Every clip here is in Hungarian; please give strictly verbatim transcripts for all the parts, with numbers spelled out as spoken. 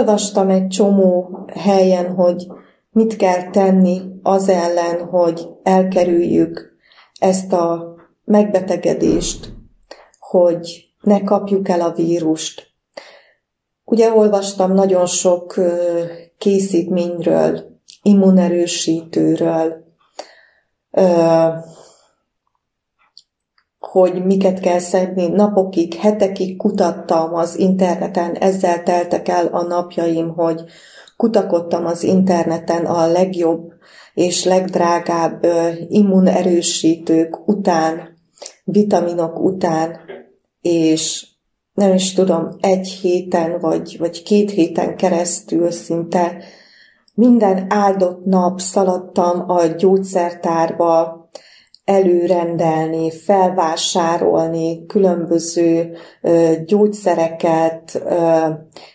olvastam egy csomó helyen, hogy mit kell tenni az ellen, hogy elkerüljük ezt a megbetegedést, hogy ne kapjuk el a vírust. Ugye olvastam nagyon sok készítményről, immunerősítőről, hogy miket kell szedni. Napokig, hetekig kutattam az interneten, ezzel teltek el a napjaim, hogy kutakodtam az interneten a legjobb és legdrágább immunerősítők után, vitaminok után, és nem is tudom, egy héten vagy, vagy két héten keresztül szinte minden áldott nap szaladtam a gyógyszertárba előrendelni, felvásárolni különböző gyógyszereket,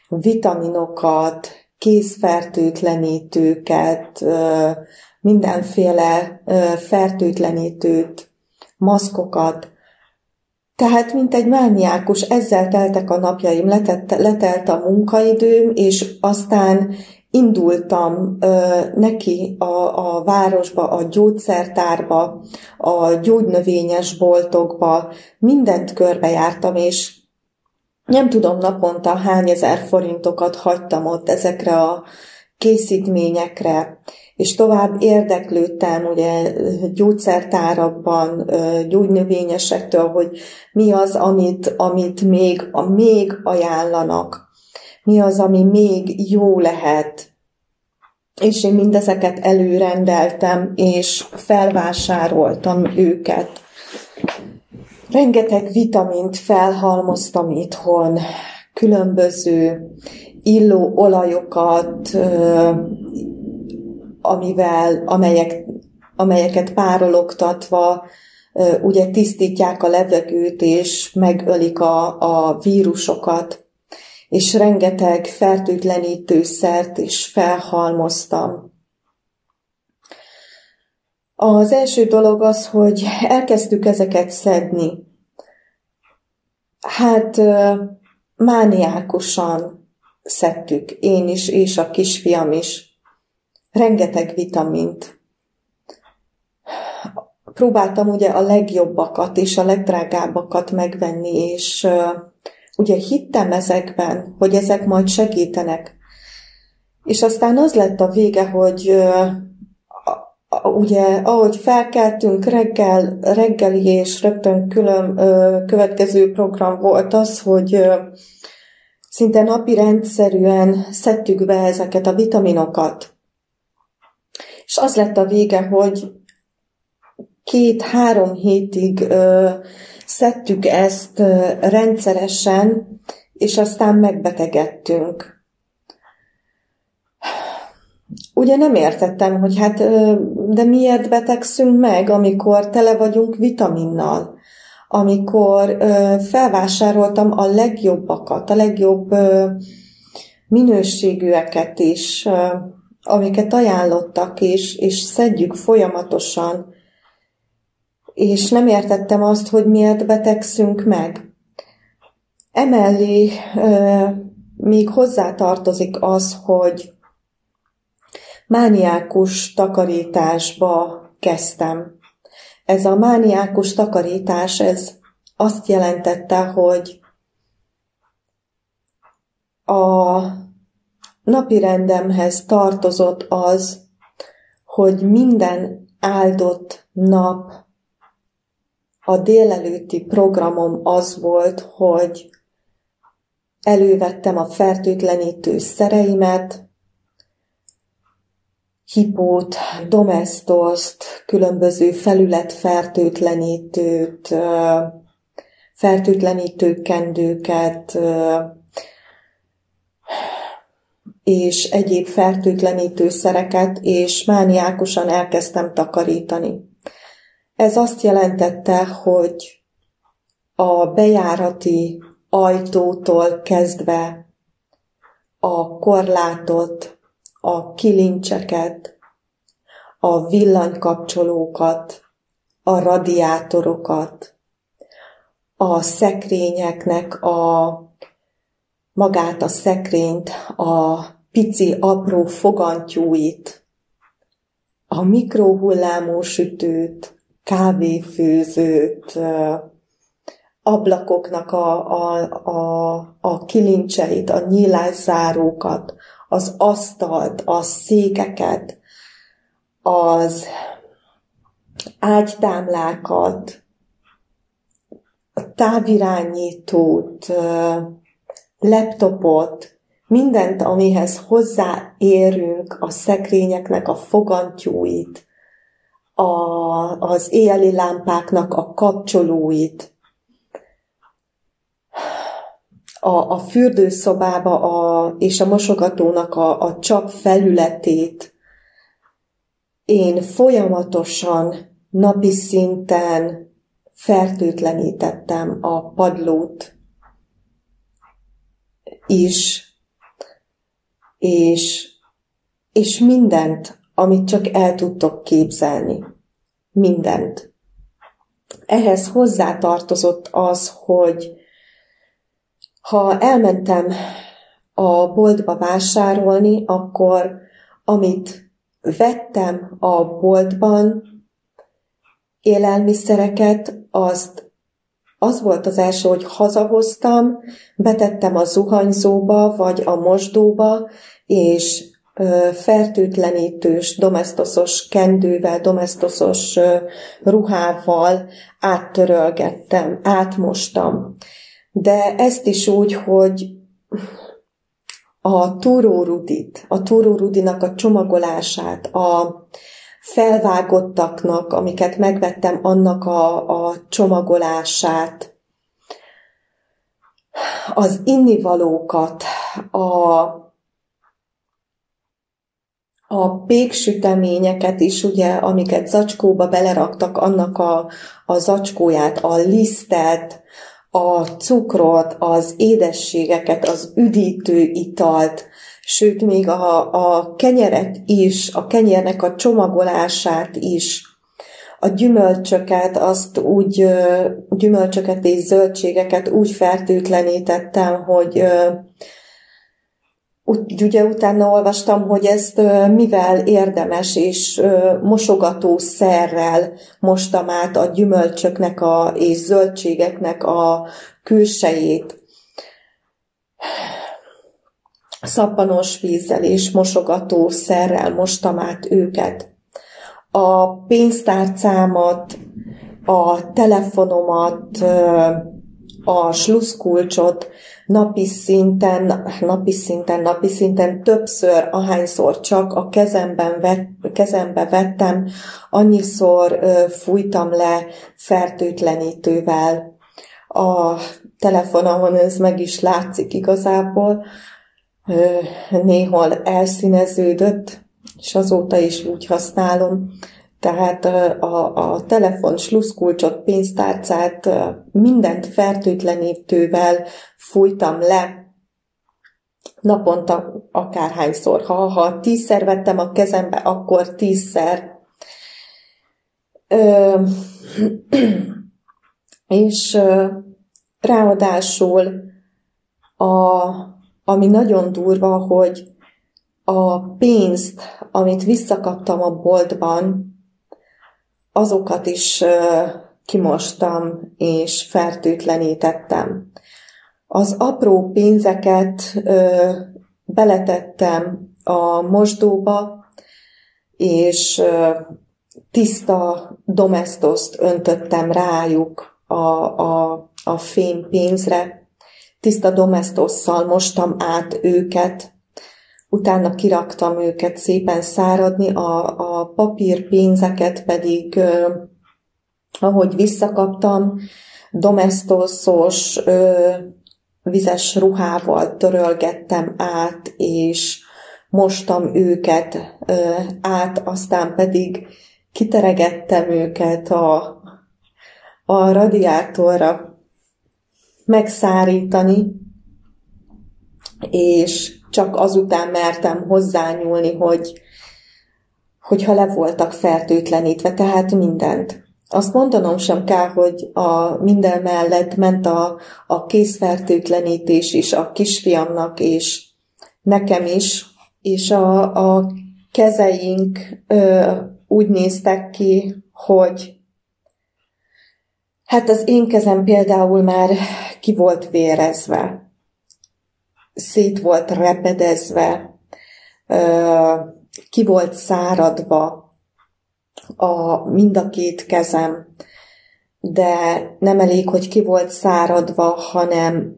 vitaminokat, kézfertőtlenítőket, mindenféle fertőtlenítőt, maszkokat. Tehát, mint egy mániákus, ezzel teltek a napjaim, letett, letelt a munkaidőm, és aztán indultam ö, neki a, a városba, a gyógyszertárba, a gyógynövényes boltokba, mindent körbejártam, és nem tudom naponta hány ezer forintokat hagytam ott ezekre a készítményekre, és tovább érdeklődtem ugye gyógyszertárakban, gyógynövényesektől, hogy mi az, amit, amit még, a, még ajánlanak, mi az, ami még jó lehet. És én mindezeket előrendeltem, és felvásároltam őket. Rengeteg vitamint felhalmoztam itthon, különböző illó olajokat, amivel, amelyek, amelyeket párologtatva ugye tisztítják a levegőt, és megölik a, a vírusokat, és rengeteg fertőtlenítőszert is felhalmoztam. Az első dolog az, hogy elkezdtük ezeket szedni. Hát mániákusan szedtük, én is, és a kisfiam is. Rengeteg vitamint. Próbáltam ugye a legjobbakat és a legdrágábbakat megvenni, és ugye hittem ezekben, hogy ezek majd segítenek. És aztán az lett a vége, hogy uh, ugye, ahogy felkeltünk reggel, reggeli és rögtön külön uh, következő program volt az, hogy uh, szinte napi rendszerűen szedtük be ezeket a vitaminokat. És az lett a vége, hogy két-három hétig uh, szedtük ezt rendszeresen, és aztán megbetegedtünk. Ugye nem értettem, hogy hát, de miért betegszünk meg, amikor tele vagyunk vitaminnal? Amikor felvásároltam a legjobbakat, a legjobb minőségűeket is, amiket ajánlottak, és, és szedjük folyamatosan, és nem értettem azt, hogy miért betegszünk meg. Emellé euh, még hozzátartozik az, hogy mániákus takarításba kezdtem. Ez a mániákus takarítás, ez azt jelentette, hogy a napirendemhez tartozott az, hogy minden áldott nap a délelőtti programom az volt, hogy elővettem a fertőtlenítő szereimet, hipót, domestost, különböző felületfertőtlenítőt, fertőtlenítőkendőket, és egyéb fertőtlenítőszereket, és mániákusan elkezdtem takarítani. Ez azt jelentette, hogy a bejárati ajtótól kezdve a korlátot, a kilincseket, a villanykapcsolókat, a radiátorokat, a szekrényeknek a magát a szekrényt, a pici, apró fogantyúit, a mikrohullámú sütőt, kávéfőzőt, ablakoknak a, a, a, a kilincseit, a nyílászárókat, az asztalt, a székeket, az ágytámlákat, a távirányítót, laptopot, mindent, amihez hozzáérünk, a szekrényeknek a fogantyúit, a, az éjjeli lámpáknak a kapcsolóit, a, a fürdőszobába a, és a mosogatónak a, a csap felületét. Én folyamatosan, napi szinten fertőtlenítettem a padlót is, és, és mindent, amit csak el tudtok képzelni. Mindent. Ehhez hozzátartozott az, hogy ha elmentem a boltba vásárolni, akkor amit vettem a boltban, élelmiszereket, azt, az volt az első, hogy hazahoztam, betettem a zuhanyzóba, vagy a mosdóba, és fertőtlenítős, domesztosos kendővel, domesztosos ruhával áttörölgettem, átmostam. De ezt is úgy, hogy a túrórudit, a túrórudinak a csomagolását, a felvágottaknak, amiket megvettem, annak a, a csomagolását, az innivalókat, a, a péksüteményeket is, ugye, amiket zacskóba beleraktak, annak a, a zacskóját, a lisztet, a cukrot, az édességeket, az üdítő italt, sőt, még a, a kenyeret is, a kenyérnek a csomagolását is, a gyümölcsöket, azt úgy, gyümölcsöket és zöldségeket úgy fertőtlenítettem, hogy ugye utána olvastam, hogy ezt mivel érdemes, és mosogatószerrel mostam át a gyümölcsöknek a, és zöldségeknek a külsejét. Szappanos vízzel és mosogatószerrel mostam át őket. A pénztárcámat, a telefonomat, a sluszkulcsot napi szinten, napi szinten, napi szinten többször, ahányszor csak a kezemben vett, kezembe vettem, annyiszor fújtam le fertőtlenítővel. A telefonomon ez meg is látszik igazából, néhol elszíneződött, és azóta is úgy használom. Tehát a, a telefon, sluszkulcsot, pénztárcát, mindent fertőtlenítővel fújtam le naponta akárhányszor. Ha, ha tízszer vettem a kezembe, akkor tízszer. Ö, és ráadásul a, ami nagyon durva, hogy a pénzt, amit visszakaptam a boltban, azokat is uh, kimostam és fertőtlenítettem. Az apró pénzeket uh, beletettem a mosdóba, és uh, tiszta domestoszt öntöttem rájuk a, a, a fém pénzre. Tiszta domestosszal mostam át őket, utána kiraktam őket szépen száradni, a, a papírpénzeket pedig, eh, ahogy visszakaptam, domestoszos eh, vizes ruhával törölgettem át, és mostam őket eh, át, aztán pedig kiteregettem őket a, a radiátorra megszárítani, és csak azután mertem hozzányúlni, hogy, hogyha le voltak fertőtlenítve, tehát mindent. Azt mondanom sem kell, hogy a minden mellett ment a, a készfertőtlenítés is a kisfiamnak, és nekem is, és a, a kezeink ö, úgy néztek ki, hogy hát az én kezem például már ki volt vérezve, szét volt repedezve, ö, ki volt száradva, A, mind a két kezem, de nem elég, hogy ki volt száradva, hanem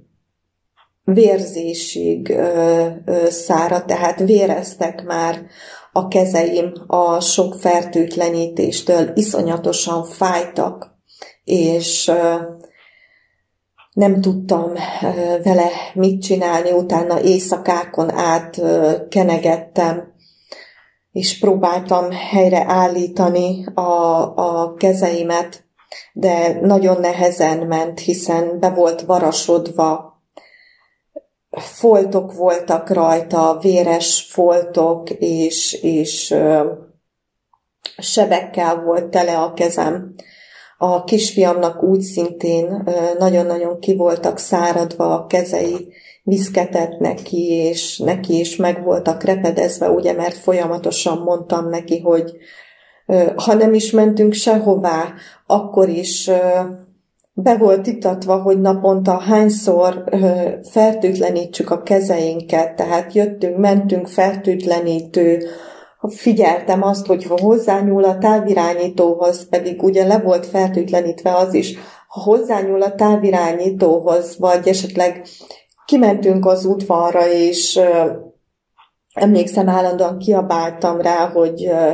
vérzésig ö, ö, száradt, tehát véreztek már a kezeim a sok fertőtlenítéstől, iszonyatosan fájtak, és ö, nem tudtam ö, vele mit csinálni, utána éjszakákon át ö, kenegettem, és próbáltam helyreállítani a, a kezeimet, de nagyon nehezen ment, hiszen be volt varasodva, foltok voltak rajta, véres foltok, és, és ö, sebekkel volt tele a kezem. A kisfiamnak úgy szintén ö, nagyon-nagyon ki voltak száradva a kezei, viszketett neki, és neki is meg voltak repedezve, ugye, mert folyamatosan mondtam neki, hogy ha nem is mentünk sehová, akkor is be volt itatva, hogy naponta hányszor fertőtlenítsük a kezeinket, tehát jöttünk, mentünk, fertőtlenítő, figyeltem azt, hogy ha hozzányúl a távirányítóhoz, pedig ugye le volt fertőtlenítve az is, ha hozzányúl a távirányítóhoz, vagy esetleg kimentünk az udvarra, és ö, emlékszem, állandóan kiabáltam rá, hogy ö,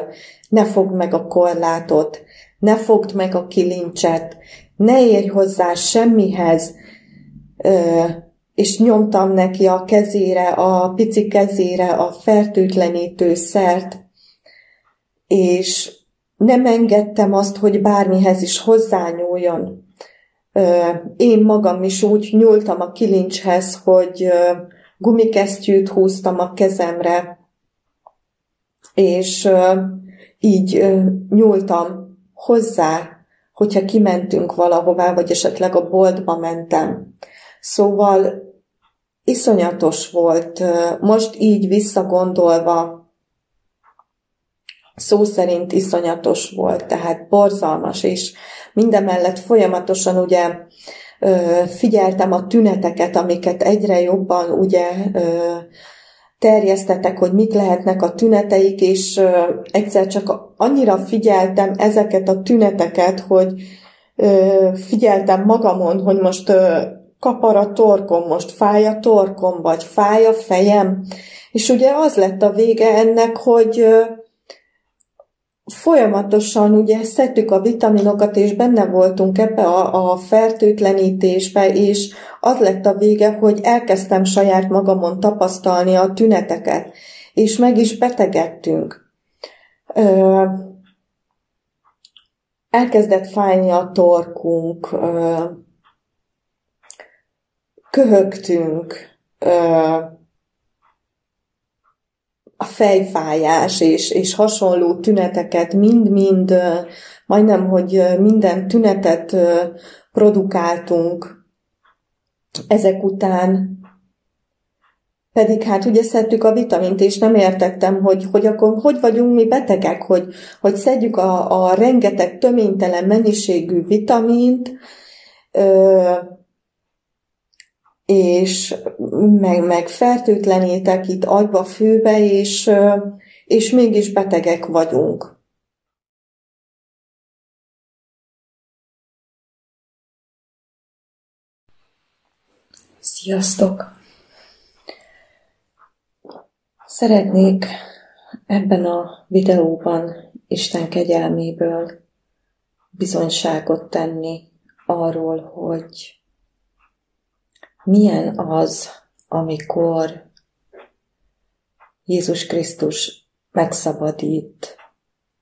ne fogd meg a korlátot, ne fogd meg a kilincset, ne érj hozzá semmihez, ö, és nyomtam neki a kezére, a pici kezére a fertőtlenítő szert, és nem engedtem azt, hogy bármihez is hozzányúljon. Én magam is úgy nyúltam a kilincshez, hogy gumikesztyűt húztam a kezemre, és így nyúltam hozzá, hogyha kimentünk valahová, vagy esetleg a boltba mentem. Szóval iszonyatos volt, most így visszagondolva, szó szerint iszonyatos volt, tehát borzalmas, és mindemellett folyamatosan ugye figyeltem a tüneteket, amiket egyre jobban ugye terjesztetek, hogy mik lehetnek a tüneteik, és egyszer csak annyira figyeltem ezeket a tüneteket, hogy figyeltem magamon, hogy most kapar a torkom, most fáj a torkom, vagy fáj a fejem, és ugye az lett a vége ennek, hogy folyamatosan ugye szedtük a vitaminokat, és benne voltunk ebbe a, a fertőtlenítésbe, és az lett a vége, hogy elkezdtem saját magamon tapasztalni a tüneteket, és meg is betegedtünk. Ö, elkezdett fájni a torkunk, ö, köhögtünk, ö, a fejfájás és, és hasonló tüneteket, mind-mind, majdnem, hogy minden tünetet produkáltunk. Ezek után pedig hát ugye szedtük a vitamint, és nem értettem, hogy, hogy akkor hogy vagyunk mi betegek, hogy, hogy szedjük a, a rengeteg töménytelen mennyiségű vitamint, ö, és meg, meg fertőtlenítek itt agyba, főbe, és, és mégis betegek vagyunk. Sziasztok! Szeretnék ebben a videóban Isten kegyelméből bizonyságot tenni arról, hogy milyen az, amikor Jézus Krisztus megszabadít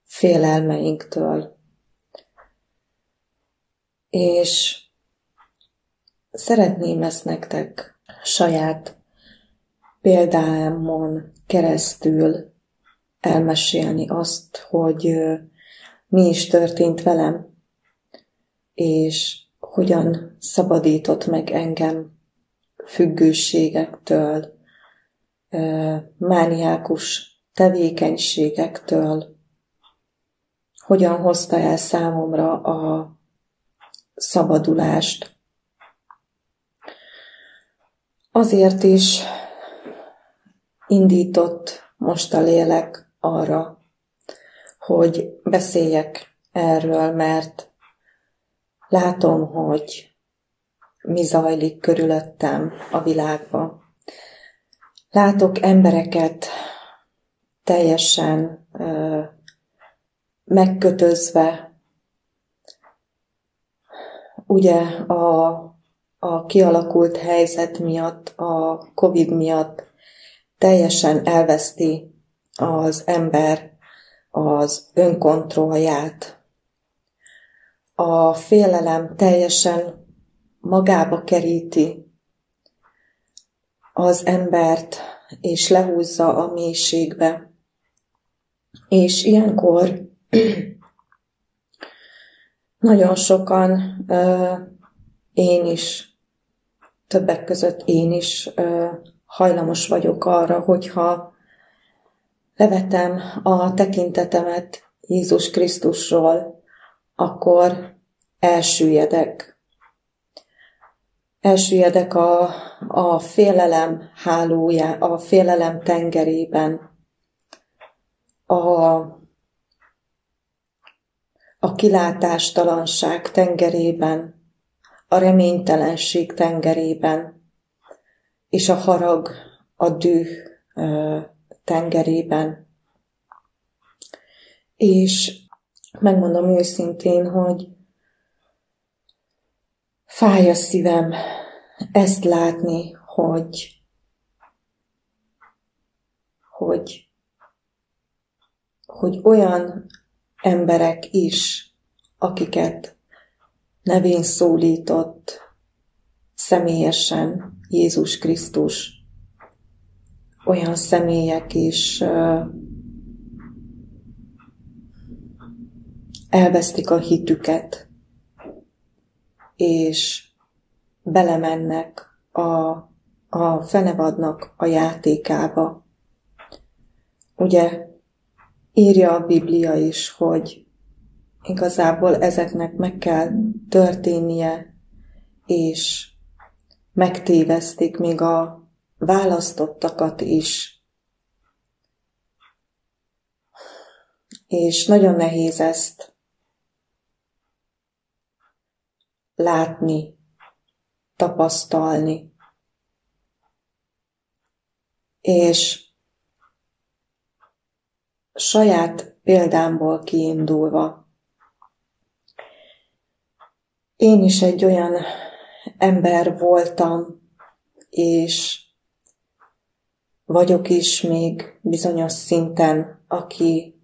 félelmeinktől. És szeretném ezt nektek saját példámon keresztül elmesélni azt, hogy mi is történt velem. és hogyan szabadított meg engem függőségektől, mániákus tevékenységektől, hogyan hozta el számomra a szabadulást. Azért is indított most a lélek arra, hogy beszéljek erről, mert látom, hogy mi zajlik körülöttem a világban. Látok embereket teljesen ö, megkötözve. Ugye a, a kialakult helyzet miatt, a COVID miatt teljesen elveszti az ember az önkontrollját. A félelem teljesen magába keríti az embert, és lehúzza a mélységbe. És ilyenkor nagyon sokan, én is, többek között én is hajlamos vagyok arra, hogyha levetem a tekintetemet Jézus Krisztusról, akkor elsüllyedek. Elsüllyedek a, a félelem hálója, a félelem tengerében, a, a kilátástalanság tengerében, a reménytelenség tengerében, és a harag, a düh tengerében. És megmondom őszintén, hogy fáj a szívem ezt látni, hogy, hogy, hogy olyan emberek is, akiket nevén szólított személyesen Jézus Krisztus, olyan személyek is elvesztik a hitüket, és belemennek, a, a fenevadnak a játékába. Ugye írja a Biblia is, hogy igazából ezeknek meg kell történnie, és megtévesztik még a választottakat is. És nagyon nehéz ezt látni, tapasztalni. És saját példámból kiindulva, én is egy olyan ember voltam, és vagyok is még bizonyos szinten, aki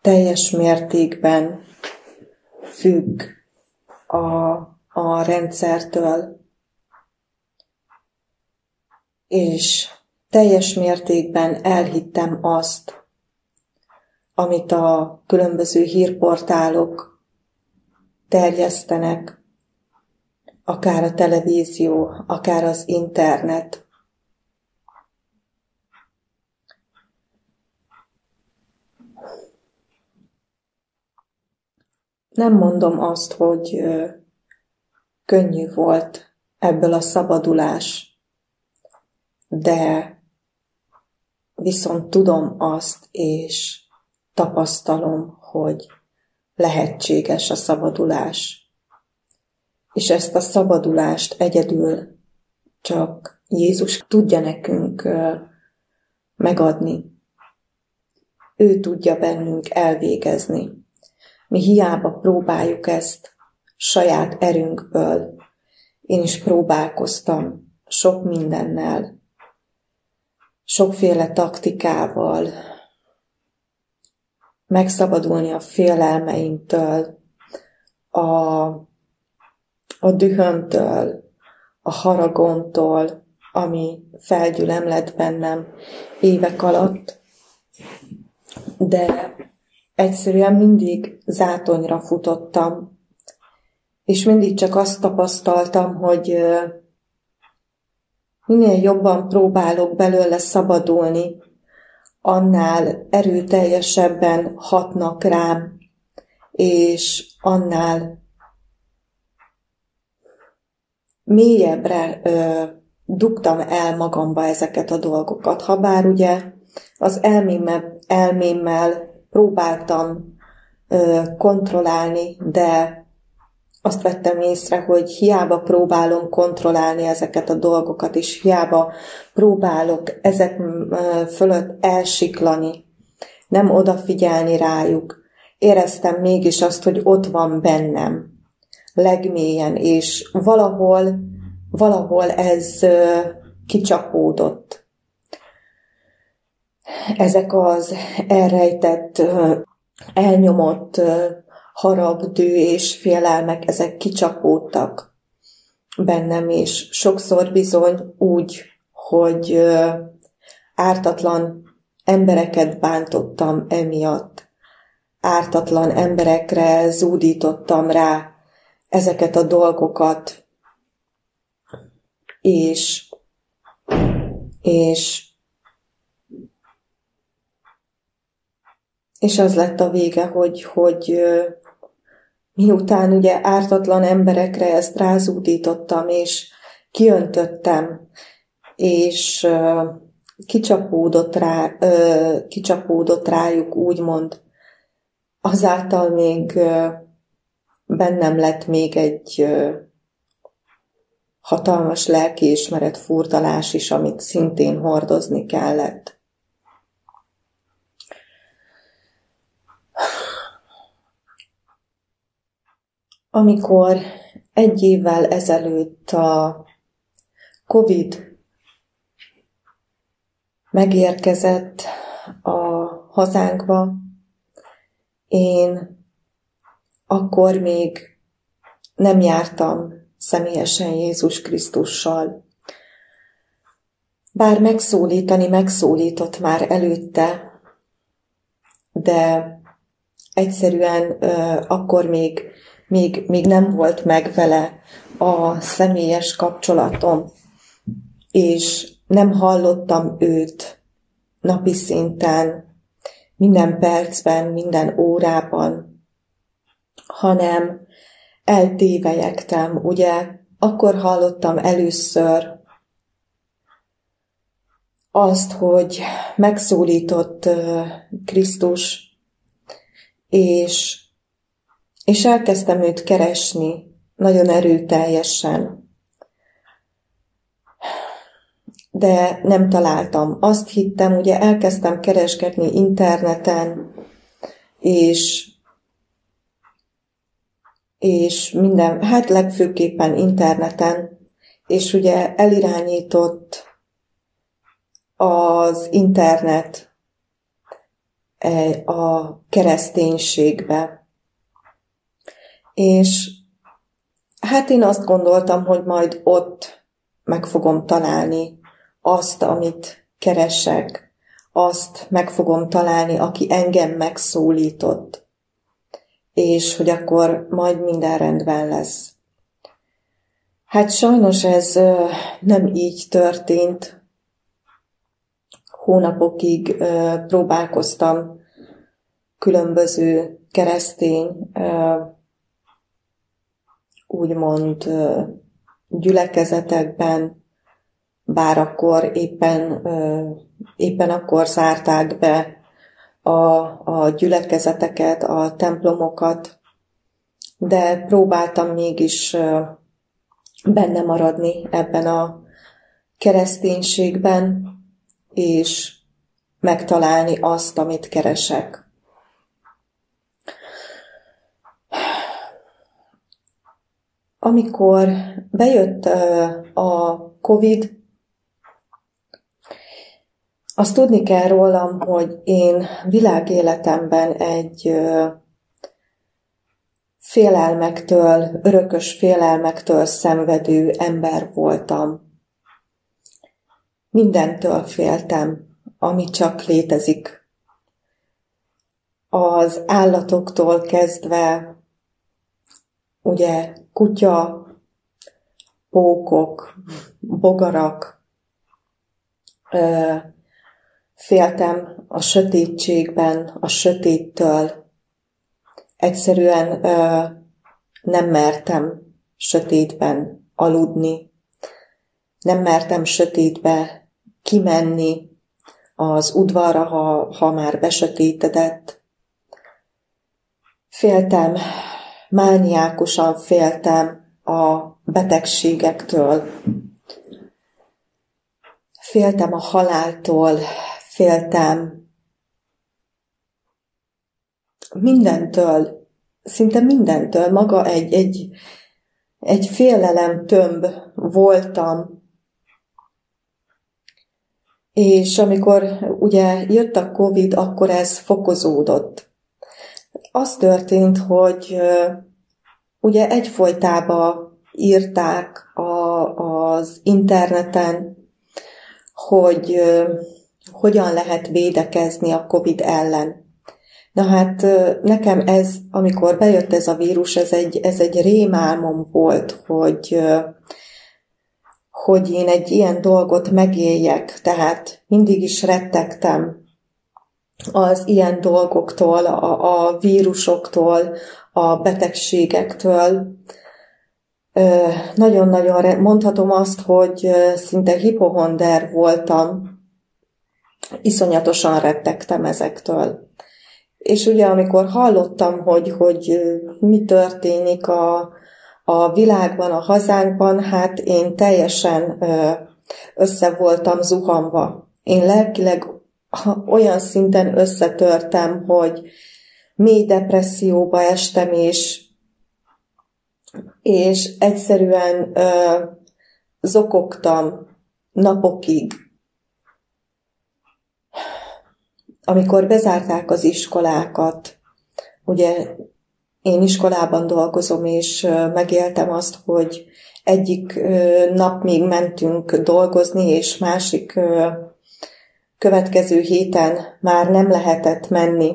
teljes mértékben függ a a rendszertől, és teljes mértékben elhittem azt, amit a különböző hírportálok terjesztenek, akár a televízió, akár az internet. Nem mondom azt, hogy könnyű volt ebből a szabadulás, de viszont tudom azt, és tapasztalom, hogy lehetséges a szabadulás. És ezt a szabadulást egyedül csak Jézus tudja nekünk megadni. Ő tudja bennünk elvégezni. Mi hiába próbáljuk ezt saját erőnkből. Én is próbálkoztam sok mindennel, sokféle taktikával, megszabadulni a félelmeimtől, a, a dühömtől, a haragomtól, ami felgyülem lett bennem évek alatt, de egyszerűen mindig zátonyra futottam, és mindig csak azt tapasztaltam, hogy minél jobban próbálok belőle szabadulni, annál erőteljesebben hatnak rám, és annál mélyebbre ö, dugtam el magamba ezeket a dolgokat. Habár ugye az elmémmel, elmémmel próbáltam ö, kontrollálni, de azt vettem észre, hogy hiába próbálom kontrollálni ezeket a dolgokat, és hiába próbálok ezek fölött elsiklani, nem odafigyelni rájuk. Éreztem mégis azt, hogy ott van bennem, legmélyen, és valahol, valahol ez kicsapódott. Ezek az elrejtett, elnyomott harag, dű és félelmek, ezek kicsapódtak bennem, és sokszor bizony úgy, hogy ártatlan embereket bántottam emiatt. Ártatlan emberekre zúdítottam rá ezeket a dolgokat, és, és, és az lett a vége, hogy, hogy miután ugye ártatlan emberekre ezt rázúdítottam, és kiöntöttem, és kicsapódott, rá, kicsapódott rájuk, úgymond, azáltal még bennem lett még egy hatalmas lelkiismeret furdalás is, amit szintén hordozni kellett. Amikor egy évvel ezelőtt a COVID megérkezett a hazánkba, én akkor még nem jártam személyesen Jézus Krisztussal. Bár megszólítani megszólított már előtte, de egyszerűen euh, akkor még Még, még nem volt meg vele a személyes kapcsolatom, és nem hallottam őt napi szinten, minden percben, minden órában, hanem eltévelyegtem, ugye? Akkor hallottam először azt, hogy megszólított uh, Krisztus, és És elkezdtem őt keresni, nagyon erőteljesen. De nem találtam. Azt hittem, ugye elkezdtem kereskedni interneten, és, és minden, hát legfőképpen interneten, és ugye elirányított az internet a kereszténységbe. És hát én azt gondoltam, hogy majd ott meg fogom találni azt, amit keresek, azt meg fogom találni, aki engem megszólított, és hogy akkor majd minden rendben lesz. Hát sajnos ez nem így történt. Hónapokig próbálkoztam különböző keresztény úgymond gyülekezetekben, bár akkor éppen, éppen akkor zárták be a, a gyülekezeteket, a templomokat, de próbáltam mégis benne maradni ebben a kereszténységben, és megtalálni azt, amit keresek. Amikor bejött a COVID, azt tudni kell rólam, hogy én világéletemben egy félelmektől, örökös félelmektől szenvedő ember voltam. Mindentől féltem, ami csak létezik. Az állatoktól kezdve ugye kutya, pókok, bogarak, féltem a sötétségben, a sötéttől. Egyszerűen nem mertem sötétben aludni, nem mertem sötétbe kimenni az udvarra, ha, ha már besötétedett. Féltem, mániákusan féltem a betegségektől. Féltem a haláltól, féltem mindentől, szinte mindentől, maga egy, egy, egy félelem tömb voltam. És amikor ugye jött a COVID, akkor ez fokozódott. Az történt, hogy ugye egyfolytában írták a, az interneten, hogy hogyan lehet védekezni a COVID ellen. Na hát nekem ez, amikor bejött ez a vírus, ez egy, ez egy rémálmom volt, hogy... hogy én egy ilyen dolgot megéljek, tehát mindig is rettegtem az ilyen dolgoktól, a, a vírusoktól, a betegségektől. Ö, nagyon-nagyon mondhatom azt, hogy szinte hipohonder voltam, iszonyatosan rettegtem ezektől. És ugye amikor hallottam, hogy, hogy mi történik a... a világban, a hazánkban, hát én teljesen össze voltam zuhanva. Én lelkileg olyan szinten összetörtem, hogy mély depresszióba estem, és, és egyszerűen ö, zokogtam napokig. Amikor bezárták az iskolákat, ugye, én iskolában dolgozom, és megéltem azt, hogy egyik nap még mentünk dolgozni, és másik következő héten már nem lehetett menni,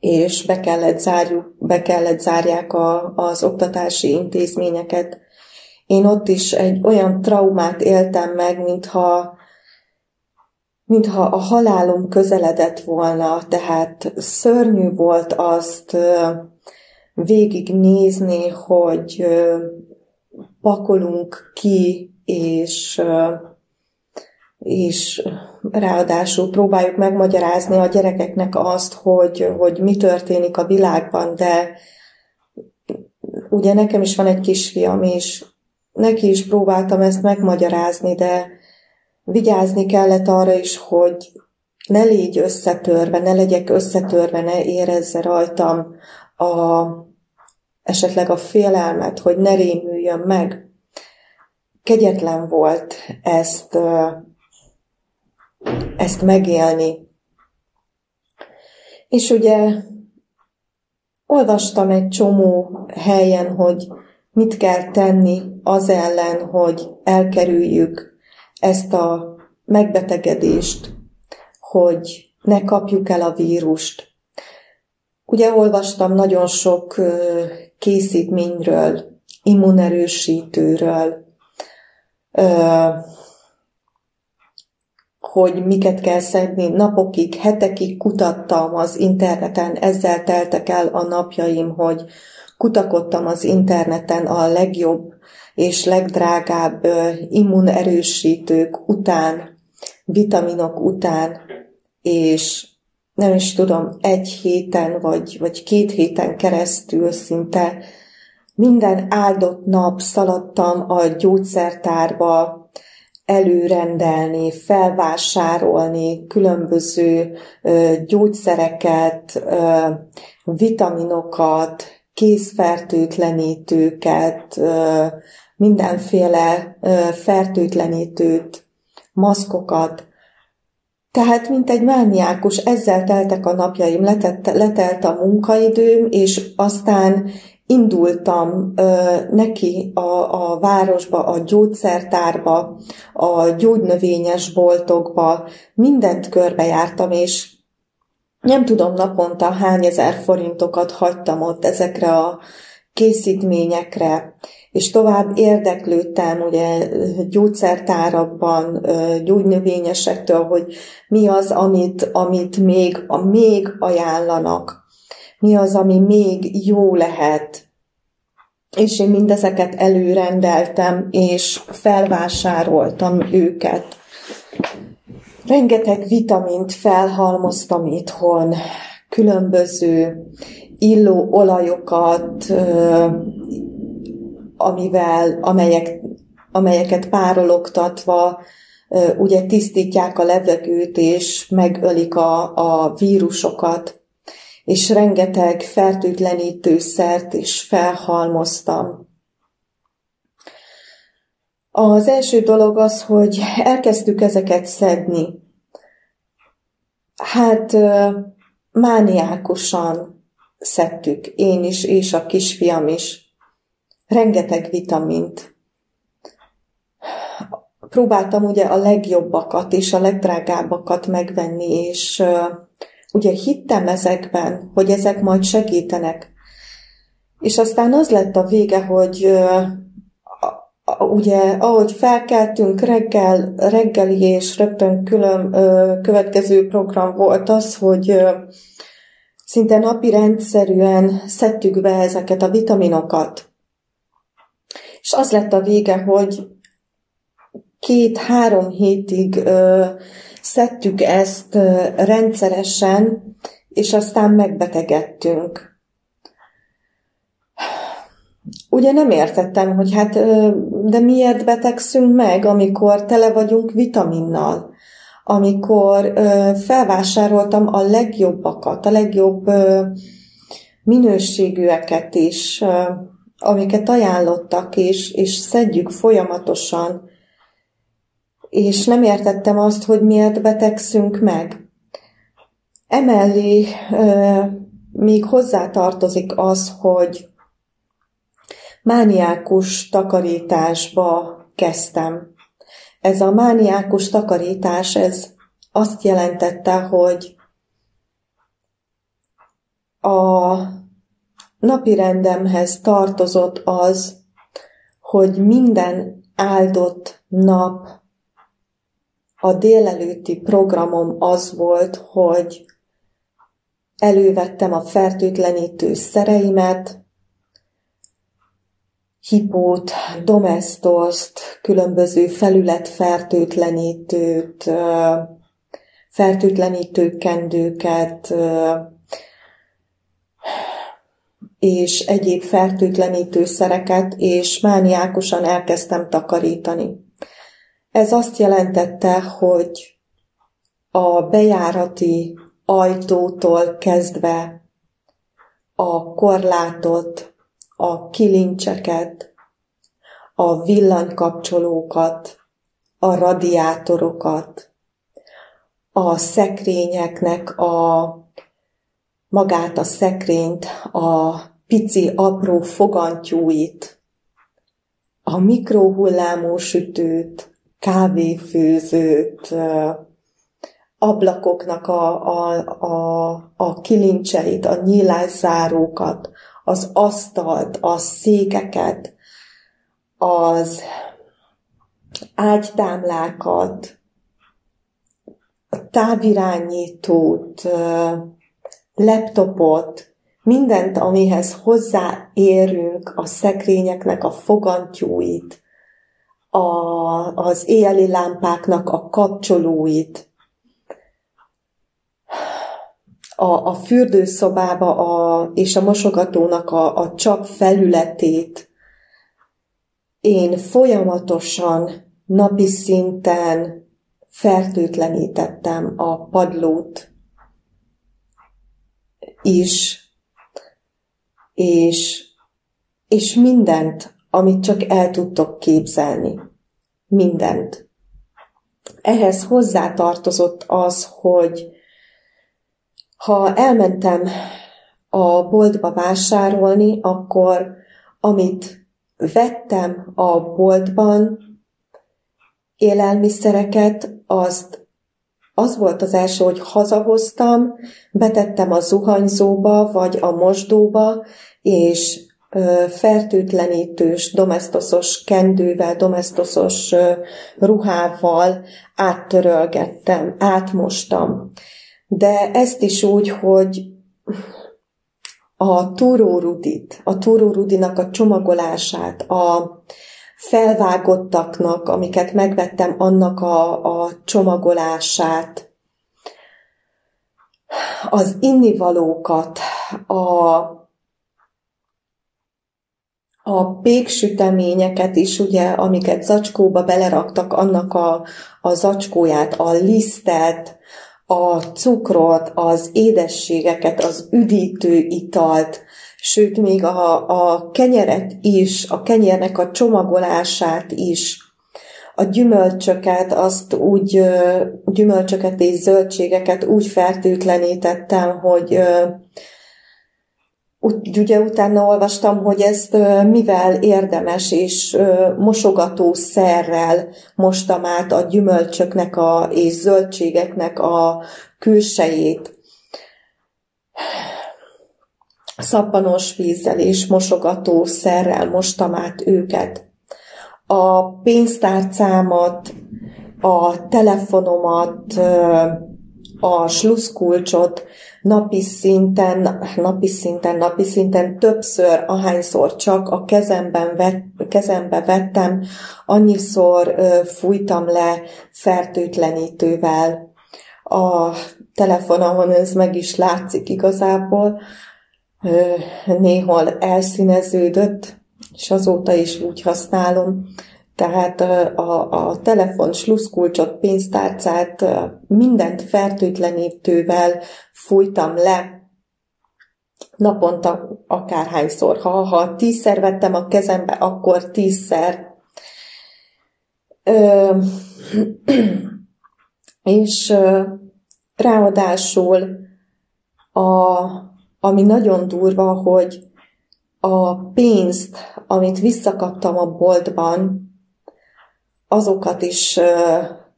és be kellett, zárjuk, be kellett zárják a, az oktatási intézményeket. Én ott is egy olyan traumát éltem meg, mintha, mintha a halálom közeledett volna, tehát szörnyű volt azt végignézni, hogy pakolunk ki, és, és ráadásul próbáljuk megmagyarázni a gyerekeknek azt, hogy, hogy mi történik a világban, de ugye nekem is van egy kisfiam, és neki is próbáltam ezt megmagyarázni, de vigyázni kellett arra is, hogy ne légy összetörve, ne legyek összetörve, ne érezze rajtam a, esetleg a félelmet, hogy ne rémüljön meg. Kegyetlen volt ezt, ezt megélni. És ugye olvastam egy csomó helyen, hogy mit kell tenni az ellen, hogy elkerüljük ezt a megbetegedést, hogy ne kapjuk el a vírust. Ugye olvastam nagyon sok készítményről, immunerősítőről, hogy miket kell szedni. Napokig, hetekig kutattam az interneten, ezzel teltek el a napjaim, hogy kutakodtam az interneten a legjobb és legdrágább immunerősítők után, vitaminok után, és nem is tudom, egy héten vagy, vagy két héten keresztül szinte minden áldott nap szaladtam a gyógyszertárba előrendelni, felvásárolni különböző gyógyszereket, vitaminokat, kézfertőtlenítőket, mindenféle fertőtlenítőt, maszkokat. Tehát, mint egy mániákus, ezzel teltek a napjaim, letett, letelt a munkaidőm, és aztán indultam ö, neki a, a városba, a gyógyszertárba, a gyógynövényes boltokba, mindent körbejártam, és nem tudom, naponta hány ezer forintokat hagytam ott ezekre a készítményekre, és tovább érdeklődtem ugye gyógyszertárakban, gyógynövényesektől, hogy mi az, amit, amit még, a, még ajánlanak, mi az, ami még jó lehet. És én mindezeket előrendeltem, és felvásároltam őket. Rengeteg vitamint felhalmoztam itthon, különböző illó olajokat, amivel, amelyek, amelyeket párologtatva ugye tisztítják a levegőt, és megölik a, a vírusokat, és rengeteg fertőtlenítőszert is felhalmoztam. Az első dolog az, hogy elkezdtük ezeket szedni. Hát mániákusan szedtük, én is, és a kisfiam is. Rengeteg vitamint. Próbáltam ugye a legjobbakat és a legdrágábbakat megvenni, és ugye hittem ezekben, hogy ezek majd segítenek. És aztán az lett a vége, hogy ugye, ahogy felkeltünk reggel, reggeli és rögtön külön ö, következő program volt az, hogy ö, szinte napi rendszerűen szedtük be ezeket a vitaminokat. És az lett a vége, hogy két-három hétig ö, szedtük ezt ö, rendszeresen, és aztán megbetegedtünk. Ugye nem értettem, hogy hát, de miért betegszünk meg, amikor tele vagyunk vitaminnal, amikor felvásároltam a legjobbakat, a legjobb minőségűeket is, amiket ajánlottak, és, és szedjük folyamatosan, és nem értettem azt, hogy miért betegszünk meg. Emellé még hozzátartozik az, hogy mániákus takarításba kezdtem. Ez a mániákus takarítás, ez azt jelentette, hogy a napirendemhez tartozott az, hogy minden áldott nap a délelőtti programom az volt, hogy elővettem a fertőtlenítő szereimet, hipót, domestost, különböző felületfertőtlenítőt, fertőtlenítőkendőket, és egyéb fertőtlenítőszereket, és mániákusan elkezdtem takarítani. Ez azt jelentette, hogy a bejárati ajtótól kezdve a korlátot, a kilincseket, a villanykapcsolókat, a radiátorokat, a szekrényeknek a magát a szekrényt, a pici apró fogantyúit, a mikrohullámú sütőt, kávéfőzőt, ablakoknak a, a, a, a kilincseit, a nyílászárókat, az asztalt, a székeket, az ágytámlákat, a távirányítót, laptopot, mindent, amihez hozzáérünk, a szekrényeknek a fogantyúit, a, az éjjeli lámpáknak a kapcsolóit, A, a fürdőszobába a, és a mosogatónak a, a csap felületét. Én folyamatosan, napi szinten fertőtlenítettem a padlót is, és, és mindent, amit csak el tudtok képzelni. Mindent. Ehhez hozzátartozott az, hogy ha elmentem a boltba vásárolni, akkor amit vettem a boltban, élelmiszereket, azt, az volt az első, hogy hazahoztam, betettem a zuhanyzóba, vagy a mosdóba, és fertőtlenítős, domesztosos kendővel, domesztosos ruhával áttörölgettem, átmostam. De ezt is úgy, hogy a túrórudit, a túrórudinak a csomagolását, a felvágottaknak, amiket megvettem, annak a, a csomagolását, az innivalókat, a, a péksüteményeket is, ugye, amiket zacskóba beleraktak, annak a, a zacskóját, a lisztet, a cukrot, az édességeket, az üdítő italt, sőt, még a, a kenyeret is, a kenyérnek a csomagolását is, a gyümölcsöket, azt úgy, gyümölcsöket és zöldségeket úgy fertőtlenítettem, hogy ugye utána olvastam, hogy ezt mivel érdemes, és mosogatószerrel mostam át a gyümölcsöknek a, és zöldségeknek a külsejét. Szappanos vízzel és mosogatószerrel mostam át őket. A pénztárcámat, a telefonomat, a sluszkulcsot napi szinten, napi szinten, napi szinten többször, ahányszor csak a kezemben vett, kezembe vettem, annyiszor fújtam le fertőtlenítővel. A telefonomon ez meg is látszik igazából, néhol elszíneződött, és azóta is úgy használom. Tehát a, a telefon, sluszkulcsot, pénztárcát, mindent fertőtlenítővel fújtam le naponta akárhányszor. Ha, ha tízszer vettem a kezembe, akkor tízszer. Ö, és ráadásul a ami nagyon durva, hogy a pénzt, amit visszakaptam a boltban, azokat is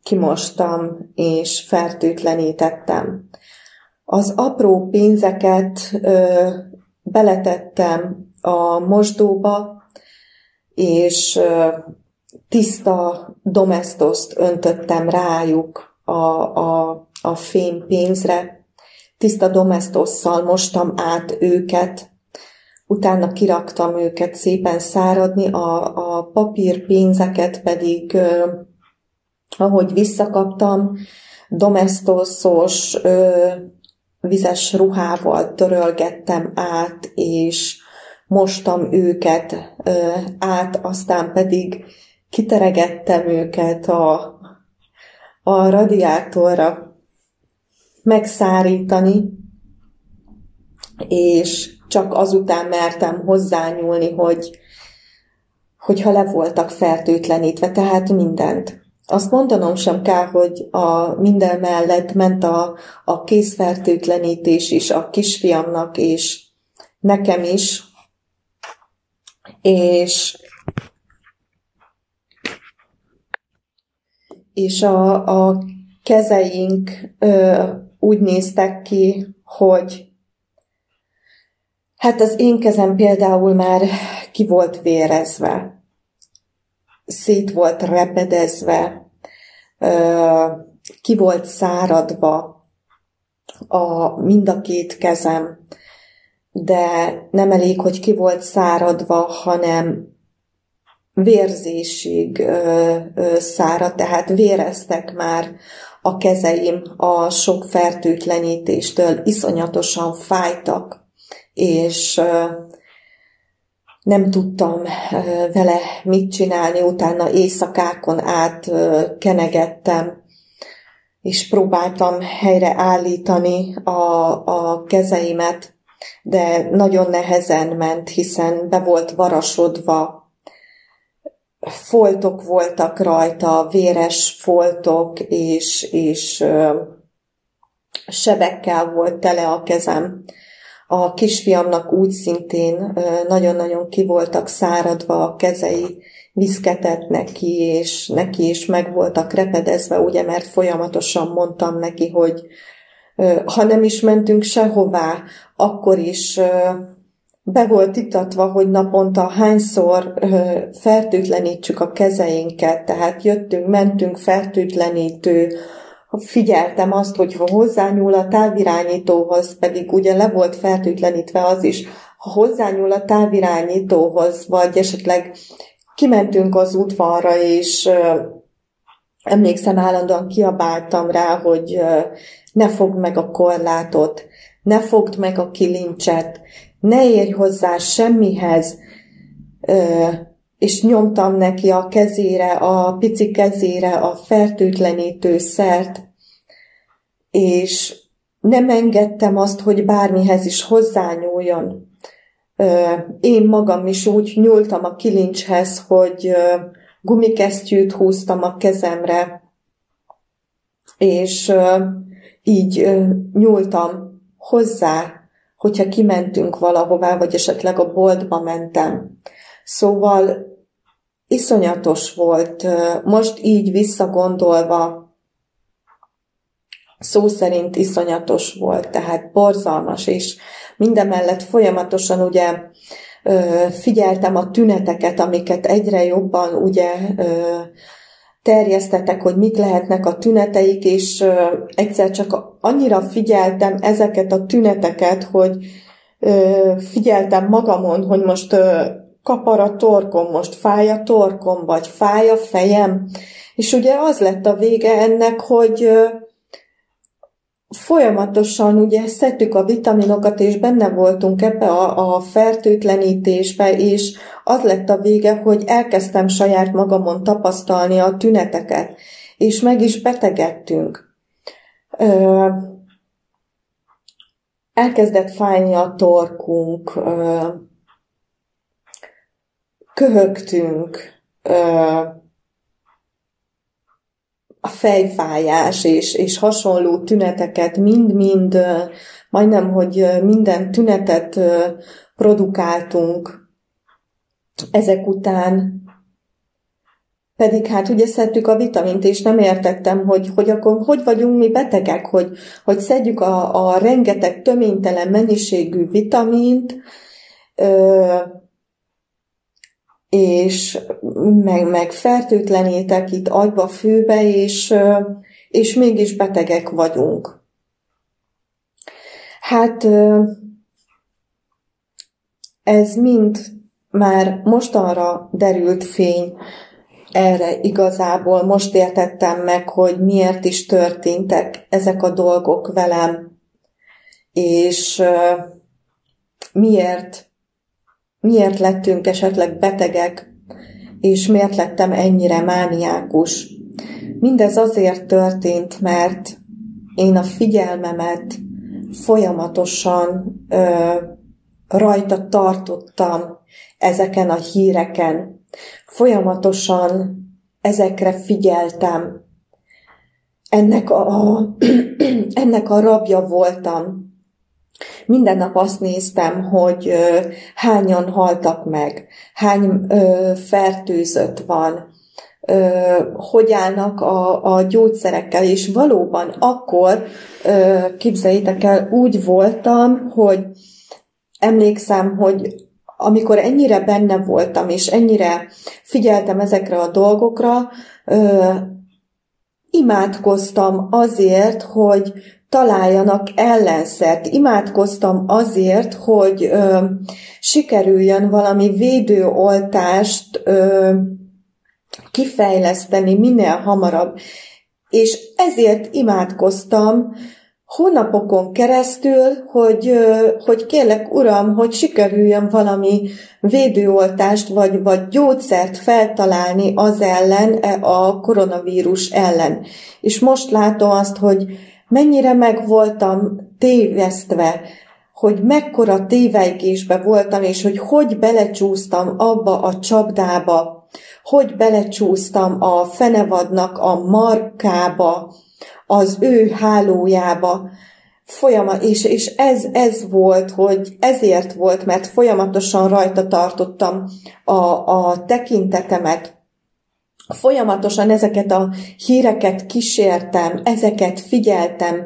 kimostam és fertőtlenítettem. Az apró pénzeket beletettem a mosdóba, és tiszta domestoszt öntöttem rájuk a, a, a fém pénzre. Tiszta domestosszal mostam át őket, utána kiraktam őket szépen száradni, a, a papírpénzeket pedig, eh, ahogy visszakaptam, domestoszos eh, vizes ruhával törölgettem át, és mostam őket eh, át, aztán pedig kiteregettem őket a, a radiátorra, megszárítani, és csak azután mertem hozzányúlni, hogy, hogyha le voltak fertőtlenítve, tehát mindent. Azt mondanom sem kell, hogy a minden mellett ment a, a kézfertőtlenítés is a kisfiamnak, és nekem is, és és a, a kezeink ö, úgy néztek ki, hogy hát az én kezem például már ki volt vérezve, szét volt repedezve, ö, ki volt száradva a, mind a két kezem, de nem elég, hogy ki volt száradva, hanem vérzésig ö, ö, száradt, tehát véreztek már a kezeim a sok fertőtlenítéstől, iszonyatosan fájtak, és ö, nem tudtam ö, vele mit csinálni, utána éjszakákon át ö, kenegettem, és próbáltam helyreállítani a, a kezeimet, de nagyon nehezen ment, hiszen be volt varasodva, foltok voltak rajta, véres foltok, és, és ö, sebekkel volt tele a kezem. A kisfiamnak úgy szintén ö, nagyon-nagyon ki voltak száradva a kezei, viszketett neki, és neki is meg voltak repedezve, ugye, mert folyamatosan mondtam neki, hogy ö, ha nem is mentünk sehová, akkor is ö, be volt iktatva, hogy naponta hányszor fertőtlenítsük a kezeinket, tehát jöttünk, mentünk, fertőtlenítő. Figyeltem azt, hogy ha hozzányúl a távirányítóhoz, pedig ugye le volt fertőtlenítve az is, ha hozzányúl a távirányítóhoz, vagy esetleg kimentünk az udvarra, és emlékszem, állandóan kiabáltam rá, hogy ne fogd meg a korlátot, ne fogd meg a kilincset, ne érj hozzá semmihez, és nyomtam neki a kezére, a pici kezére a fertőtlenítő szert, és nem engedtem azt, hogy bármihez is hozzányúljon. Én magam is úgy nyúltam a kilincshez, hogy gumikesztyűt húztam a kezemre, és így nyúltam hozzá, hogyha kimentünk valahová, vagy esetleg a boltba mentem. Szóval iszonyatos volt, most így visszagondolva, szó szerint iszonyatos volt, tehát borzalmas, és mindemellett folyamatosan ugye figyeltem a tüneteket, amiket egyre jobban ugye terjesztetek, hogy mik lehetnek a tüneteik, és egyszer csak annyira figyeltem ezeket a tüneteket, hogy figyeltem magamon, hogy most kapar a torkom, most fáj a torkom, vagy fáj a fejem. És ugye az lett a vége ennek, hogy folyamatosan ugye szedtük a vitaminokat, és benne voltunk ebbe a, a fertőtlenítésbe, és az lett a vége, hogy elkezdtem saját magamon tapasztalni a tüneteket, és meg is betegedtünk. Ö, elkezdett fájni a torkunk, ö, köhögtünk, ö, a fejfájás és, és hasonló tüneteket, mind-mind, majdnem, hogy minden tünetet produkáltunk. Ezek után pedig hát ugye szedtük a vitamint, és nem értettem, hogy, hogy akkor hogy vagyunk mi betegek, hogy, hogy szedjük a, a rengeteg töménytelen mennyiségű vitamint, ö, és meg, meg fertőtlenítek itt agyba, főbe, és, és mégis betegek vagyunk. Hát ez mind már mostanra derült fény, erre igazából most értettem meg, hogy miért is történtek ezek a dolgok velem, és miért Miért lettünk esetleg betegek, és miért lettem ennyire mániákus? Mindez azért történt, mert én a figyelmemet folyamatosan ö, rajta tartottam ezeken a híreken. Folyamatosan ezekre figyeltem. Ennek a, a, ennek a rabja voltam. Minden nap azt néztem, hogy hányan haltak meg, hány fertőzött van, hogy állnak a, a gyógyszerekkel, és valóban akkor, képzeljétek el, úgy voltam, hogy emlékszem, hogy amikor ennyire benne voltam, és ennyire figyeltem ezekre a dolgokra, imádkoztam azért, hogy találjanak ellenszert. Imádkoztam azért, hogy ö, sikerüljön valami védőoltást ö, kifejleszteni minél hamarabb. És ezért imádkoztam hónapokon keresztül, hogy, ö, hogy kérlek, Uram, hogy sikerüljön valami védőoltást vagy, vagy gyógyszert feltalálni az ellen, a koronavírus ellen. És most látom azt, hogy mennyire meg voltam tévesztve, hogy mekkora tévejgésbe voltam, és hogy hogy belecsúsztam abba a csapdába, hogy belecsúsztam a fenevadnak a markába, az ő hálójába. Folyamat, és és ez, ez volt, hogy ezért volt, mert folyamatosan rajta tartottam a, a tekintetemet, folyamatosan ezeket a híreket kísértem, ezeket figyeltem,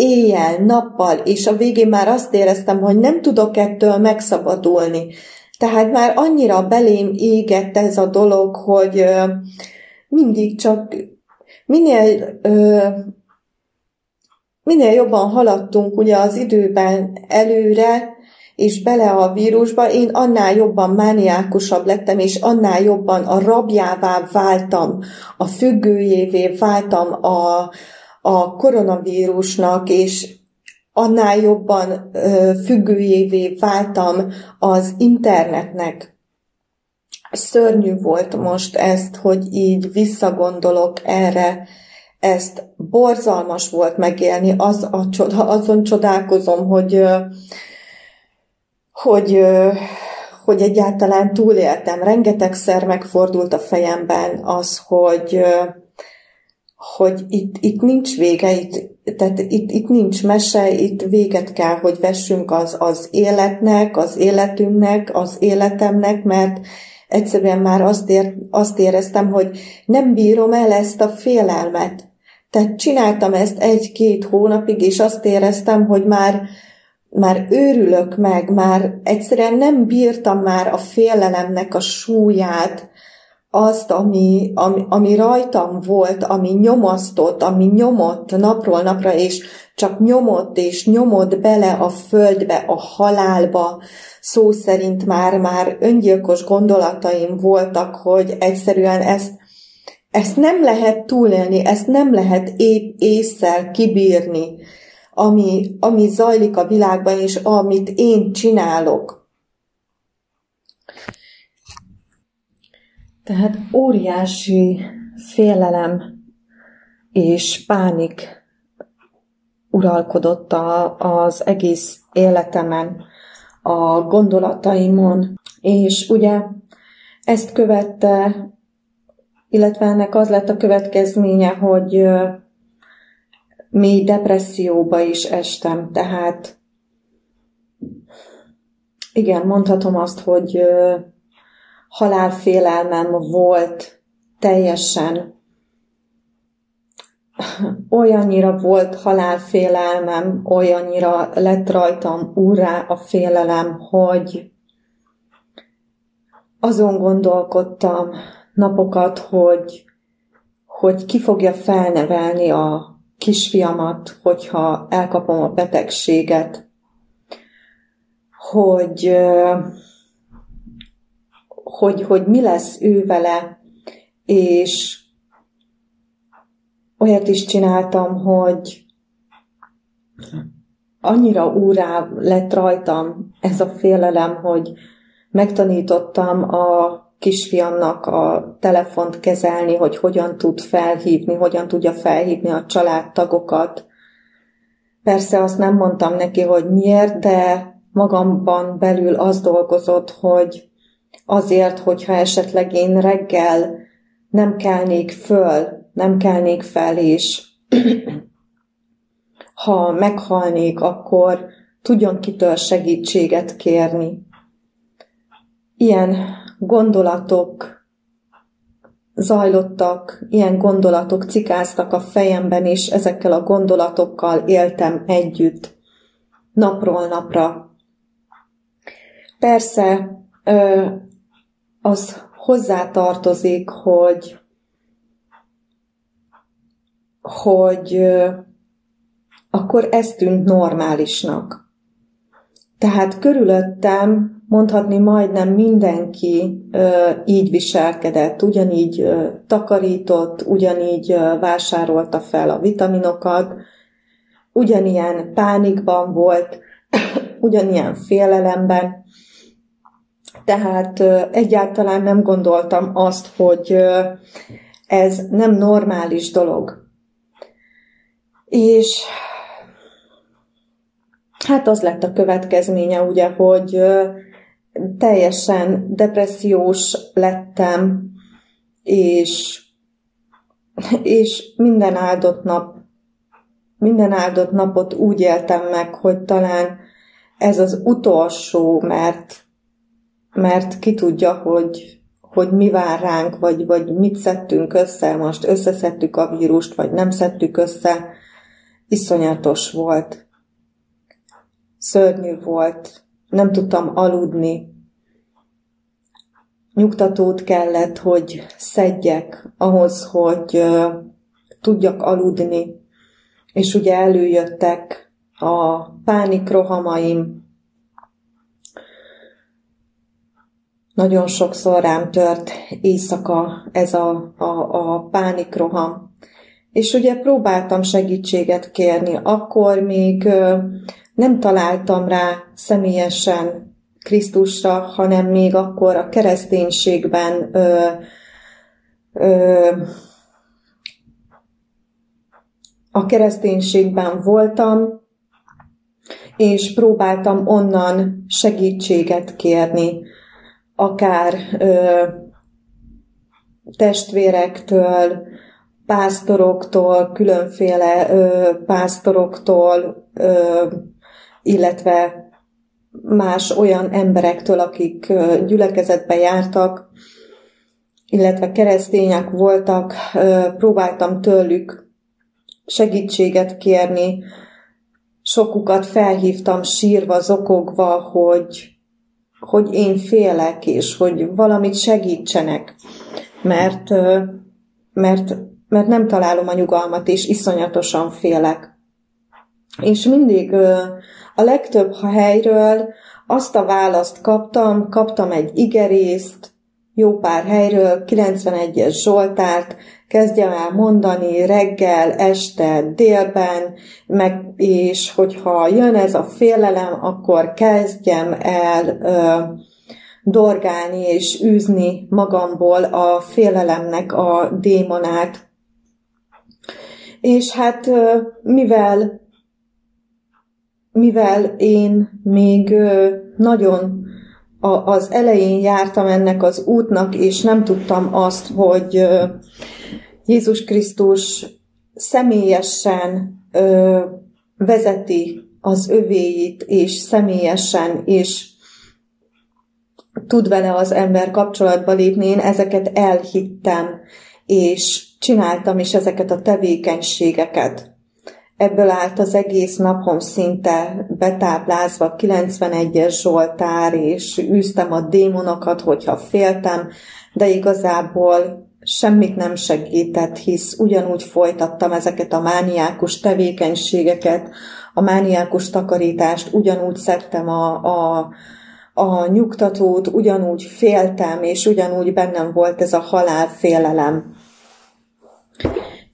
éjjel, nappal, és a végén már azt éreztem, hogy nem tudok ettől megszabadulni. Tehát már annyira belém égett ez a dolog, hogy mindig csak minél, minél jobban haladtunk ugye az időben előre, és bele a vírusba, én annál jobban mániákusabb lettem, és annál jobban a rabjává váltam, a függőjévé váltam a, a koronavírusnak, és annál jobban ö, függőjévé váltam az internetnek. Szörnyű volt most ezt, hogy így visszagondolok erre. Ezt borzalmas volt megélni. Az a csoda, azon csodálkozom, hogy... Ö, Hogy, hogy egyáltalán túléltem. Rengetegszer megfordult a fejemben az, hogy, hogy itt, itt nincs vége, itt, tehát itt, itt nincs mese, itt véget kell, hogy vessünk az, az életnek, az életünknek, az életemnek, mert egyszerűen már azt, ér, azt éreztem, hogy nem bírom el ezt a félelmet. Tehát csináltam ezt egy-két hónapig, és azt éreztem, hogy már Már őrülök meg, már egyszerűen nem bírtam már a félelemnek a súlyát, azt, ami, ami, ami rajtam volt, ami nyomasztott, ami nyomott napról napra, és csak nyomott, és nyomott bele a földbe, a halálba. Szó szerint már, már öngyilkos gondolataim voltak, hogy egyszerűen ezt, ezt nem lehet túlélni, ezt nem lehet ésszel kibírni. Ami, ami zajlik a világban, és amit én csinálok. Tehát óriási félelem és pánik uralkodott a, az egész életemen, a gondolataimon, és ugye ezt követte, illetve ennek az lett a következménye, hogy mély depresszióba is estem, tehát igen, mondhatom azt, hogy ö, halálfélelmem volt teljesen. Olyannyira volt halálfélelmem, olyannyira lett rajtam úrrá a félelem, hogy azon gondolkodtam napokat, hogy, hogy ki fogja felnevelni a kisfiamat, hogyha elkapom a betegséget, hogy, hogy, hogy mi lesz ő vele, és olyat is csináltam, hogy annyira úrrá lett rajtam ez a félelem, hogy megtanítottam a kisfiamnak a telefont kezelni, hogy hogyan tud felhívni, hogyan tudja felhívni a családtagokat. Persze azt nem mondtam neki, hogy miért, de magamban belül az dolgozott, hogy azért, hogyha esetleg én reggel nem kelnék föl, nem kelnék fel, és ha meghalnék, akkor tudjon kitől segítséget kérni. Ilyen gondolatok zajlottak, ilyen gondolatok cikáztak a fejemben, és ezekkel a gondolatokkal éltem együtt, napról napra. Persze az hozzátartozik, hogy, hogy akkor ez tűnt normálisnak. Tehát körülöttem mondhatni majdnem mindenki ö, így viselkedett, ugyanígy ö, takarított, ugyanígy ö, vásárolta fel a vitaminokat, ugyanilyen pánikban volt, ugyanilyen félelemben. Tehát ö, egyáltalán nem gondoltam azt, hogy ö, ez nem normális dolog. És hát az lett a következménye, ugye, hogy ö, teljesen depressziós lettem, és, és minden áldott nap, minden áldott napot úgy éltem meg, hogy talán ez az utolsó, mert, mert ki tudja, hogy, hogy mi vár ránk, vagy, vagy mit szedtünk össze, most összeszedtük a vírust, vagy nem szedtük össze, iszonyatos volt, szörnyű volt, nem tudtam aludni. Nyugtatót kellett, hogy szedjek ahhoz, hogy uh, tudjak aludni. És ugye előjöttek a pánikrohamaim. Nagyon sokszor rám tört éjszaka ez a, a, a pánikroham. És ugye próbáltam segítséget kérni. Akkor még uh, nem találtam rá személyesen Krisztusra, hanem még akkor a kereszténységben ö, ö, a kereszténységben voltam, és próbáltam onnan segítséget kérni, akár ö, testvérektől, pásztoroktól, különféle ö, pásztoroktól, ö, illetve más olyan emberektől, akik gyülekezetbe jártak, illetve keresztények voltak, próbáltam tőlük segítséget kérni. Sokukat felhívtam sírva, zokogva, hogy, hogy én félek, és hogy valamit segítsenek, mert, mert, mert nem találom a nyugalmat, és iszonyatosan félek. És mindig a legtöbb helyről azt a választ kaptam, kaptam egy igerészt, jó pár helyről, kilencvenegyes Zsoltárt, kezdjem el mondani reggel, este, délben, meg, és hogyha jön ez a félelem, akkor kezdjem el ö, dorgálni és űzni magamból a félelemnek a démonát. És hát ö, mivel Mivel én még nagyon az elején jártam ennek az útnak, és nem tudtam azt, hogy Jézus Krisztus személyesen vezeti az övéit, és személyesen is tud vele az ember kapcsolatba lépni, én ezeket elhittem, és csináltam is ezeket a tevékenységeket. Ebből állt az egész napom szinte betáplázva, kilencvenegyes Zsoltár, és űztem a démonokat, hogyha féltem, de igazából semmit nem segített, hisz ugyanúgy folytattam ezeket a mániákus tevékenységeket, a mániákus takarítást, ugyanúgy szedtem a, a, a nyugtatót, ugyanúgy féltem, és ugyanúgy bennem volt ez a halálfélelem.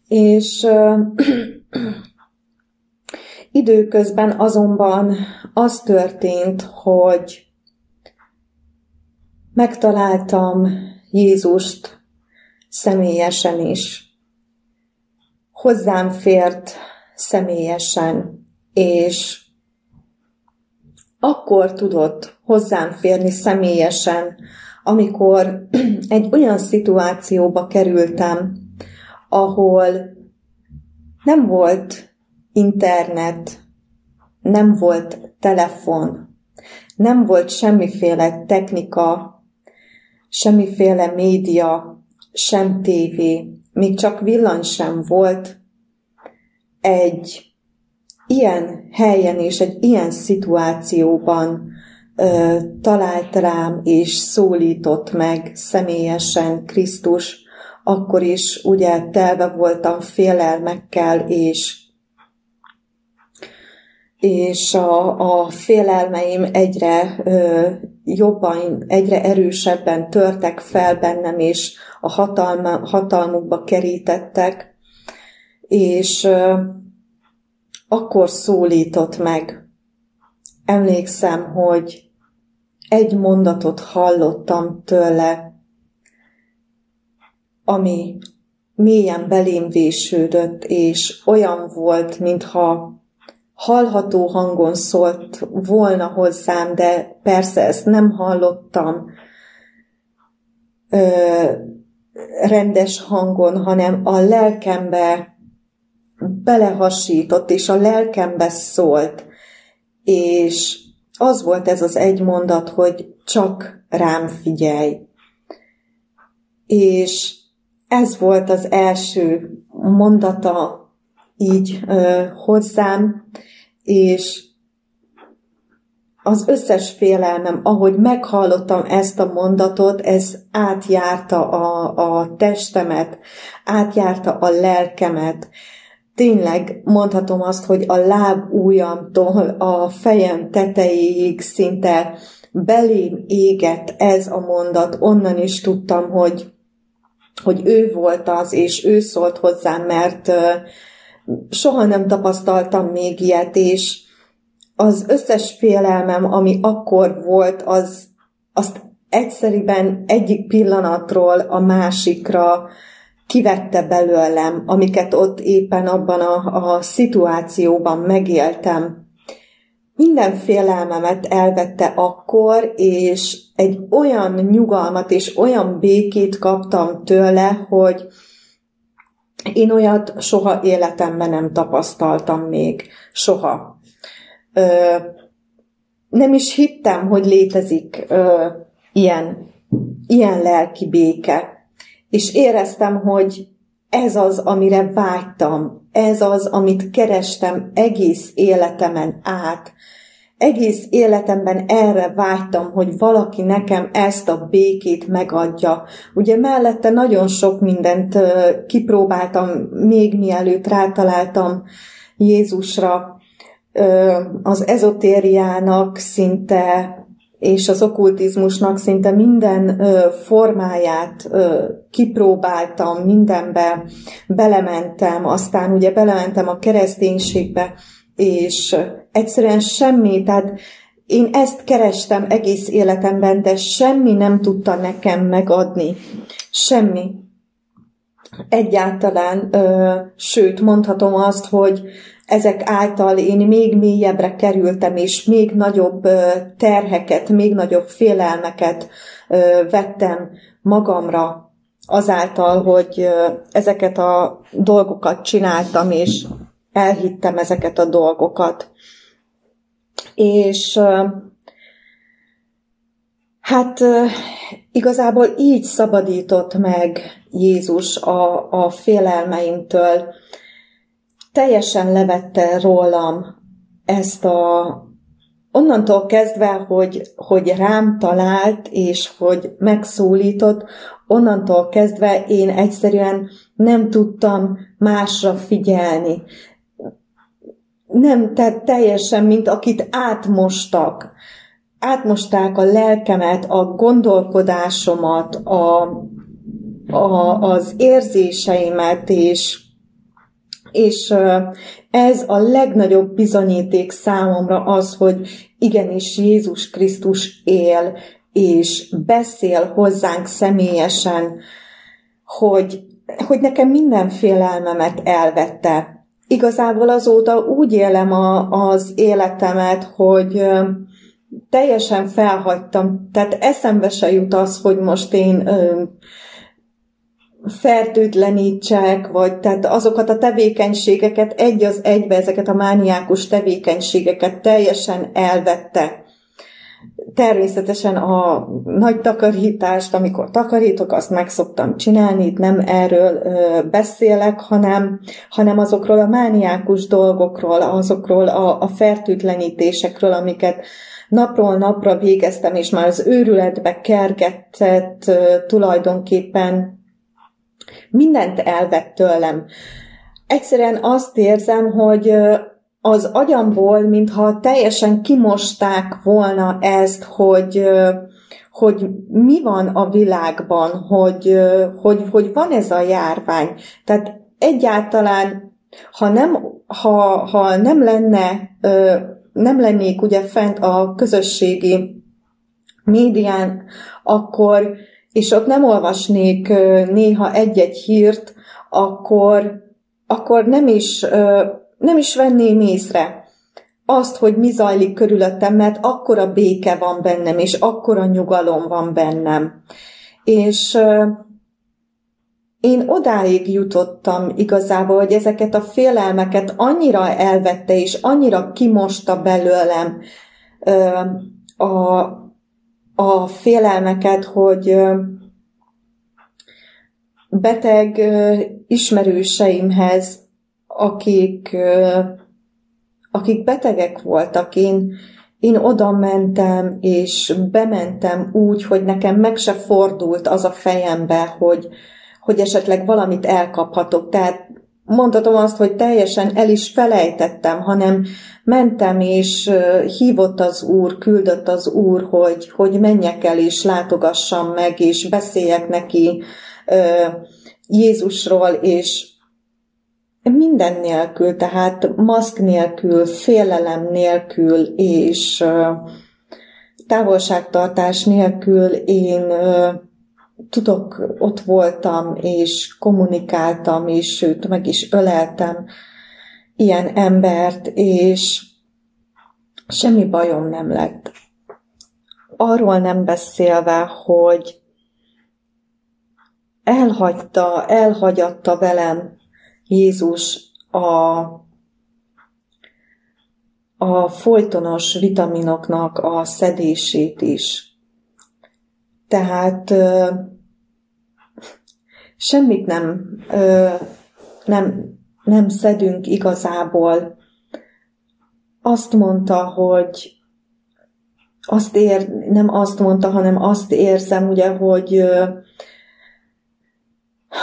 És... időközben azonban az történt, hogy megtaláltam Jézust személyesen is. Hozzám fért személyesen, és akkor tudott hozzám férni személyesen, amikor egy olyan szituációba kerültem, ahol nem volt internet, nem volt telefon, nem volt semmiféle technika, semmiféle média, sem tévé, még csak villany sem volt. Egy ilyen helyen és egy ilyen szituációban ö, talált rám és szólított meg személyesen Krisztus, akkor is ugye telve voltam félelmekkel, és és a, a félelmeim egyre ö, jobban, egyre erősebben törtek fel bennem, és a hatalma, hatalmukba kerítettek, és ö, akkor szólított meg. Emlékszem, hogy egy mondatot hallottam tőle, ami mélyen belém vésődött, és olyan volt, mintha hallható hangon szólt volna hozzám, de persze ezt nem hallottam ö, rendes hangon, hanem a lelkembe belehasított, és a lelkembe szólt. És az volt ez az egy mondat, hogy csak rám figyelj. És ez volt az első mondata így ö, hozzám, és az összes félelmem, ahogy meghallottam ezt a mondatot, ez átjárta a, a testemet, átjárta a lelkemet. Tényleg mondhatom azt, hogy a lábujjamtól a fejem tetejéig szinte belém égett ez a mondat. Onnan is tudtam, hogy, hogy ő volt az, és ő szólt hozzám, mert soha nem tapasztaltam még ilyet, és az összes félelmem, ami akkor volt, az, azt egyszerűen egyik pillanatról a másikra kivette belőlem, amiket ott éppen abban a, a szituációban megéltem. Minden félelmemet elvette akkor, és egy olyan nyugalmat és olyan békét kaptam tőle, hogy én olyat soha életemben nem tapasztaltam még. Soha. Ö, nem is hittem, hogy létezik ö, ilyen, ilyen lelki béke. És éreztem, hogy ez az, amire vágytam, ez az, amit kerestem egész életemen át. Egész életemben erre vágytam, hogy valaki nekem ezt a békét megadja. Ugye mellette nagyon sok mindent kipróbáltam, még mielőtt rátaláltam Jézusra, az ezotériának szinte, és az okkultizmusnak szinte minden ö, formáját ö, kipróbáltam, mindenbe belementem, aztán ugye belementem a kereszténységbe, és egyszerűen semmi, tehát én ezt kerestem egész életemben, de semmi nem tudta nekem megadni. Semmi. Egyáltalán, ö, sőt, mondhatom azt, hogy ezek által én még mélyebbre kerültem, és még nagyobb terheket, még nagyobb félelmeket vettem magamra azáltal, hogy ezeket a dolgokat csináltam, és elhittem ezeket a dolgokat. És hát igazából így szabadított meg Jézus a, a félelmeimtől. Teljesen levette rólam ezt a... Onnantól kezdve, hogy, hogy rám talált, és hogy megszólított, onnantól kezdve én egyszerűen nem tudtam másra figyelni. Nem, tehát teljesen, mint akit átmostak. Átmosták a lelkemet, a gondolkodásomat, a, a, az érzéseimet, és... És ez a legnagyobb bizonyíték számomra az, hogy igenis Jézus Krisztus él, és beszél hozzánk személyesen, hogy, hogy nekem minden félelmemet elvette. Igazából azóta úgy élem a, az életemet, hogy teljesen felhagytam. Tehát eszembe se jut az, hogy most én... fertőtlenítsek, vagy tehát azokat a tevékenységeket egy az egybe, ezeket a mániákus tevékenységeket teljesen elvette. Természetesen a nagy takarítást, amikor takarítok, azt meg szoktam csinálni, itt nem erről ö, beszélek, hanem, hanem azokról a mániákus dolgokról, azokról a, a fertőtlenítésekről, amiket napról napra végeztem, és már az őrületbe kergetett ö, tulajdonképpen mindent elvett tőlem. Egyszerűen azt érzem, hogy az agyamból, mintha teljesen kimosták volna ezt, hogy, hogy mi van a világban, hogy, hogy, hogy van ez a járvány. Tehát egyáltalán, ha nem, ha, ha nem lenne, nem lennék ugye fent a közösségi médián, akkor... és ott nem olvasnék néha egy-egy hírt, akkor, akkor nem is, nem is venném észre azt, hogy mi zajlik körülöttem, mert akkora béke van bennem, és akkora nyugalom van bennem. És én odáig jutottam igazából, hogy ezeket a félelmeket annyira elvette, és annyira kimosta belőlem a... a félelmeket, hogy beteg ismerőseimhez akik, akik betegek voltak. Én, én oda mentem, és bementem úgy, hogy nekem meg se fordult az a fejembe, hogy, hogy esetleg valamit elkaphatok. Tehát mondhatom azt, hogy teljesen el is felejtettem, hanem mentem, és hívott az Úr, küldött az Úr, hogy, hogy menjek el, és látogassam meg, és beszéljek neki Jézusról, és minden nélkül, tehát maszk nélkül, félelem nélkül, és távolságtartás nélkül én tudok, ott voltam, és kommunikáltam, és sőt, meg is öleltem ilyen embert, és semmi bajom nem lett. Arról nem beszélve, hogy elhagyta, elhagyatta velem Jézus a, a folytonos vitaminoknak a szedését is. Tehát ö, semmit nem, ö, nem, nem szedünk igazából. Azt mondta, hogy azt ér, nem azt mondta, hanem azt érzem, ugye, hogy ö,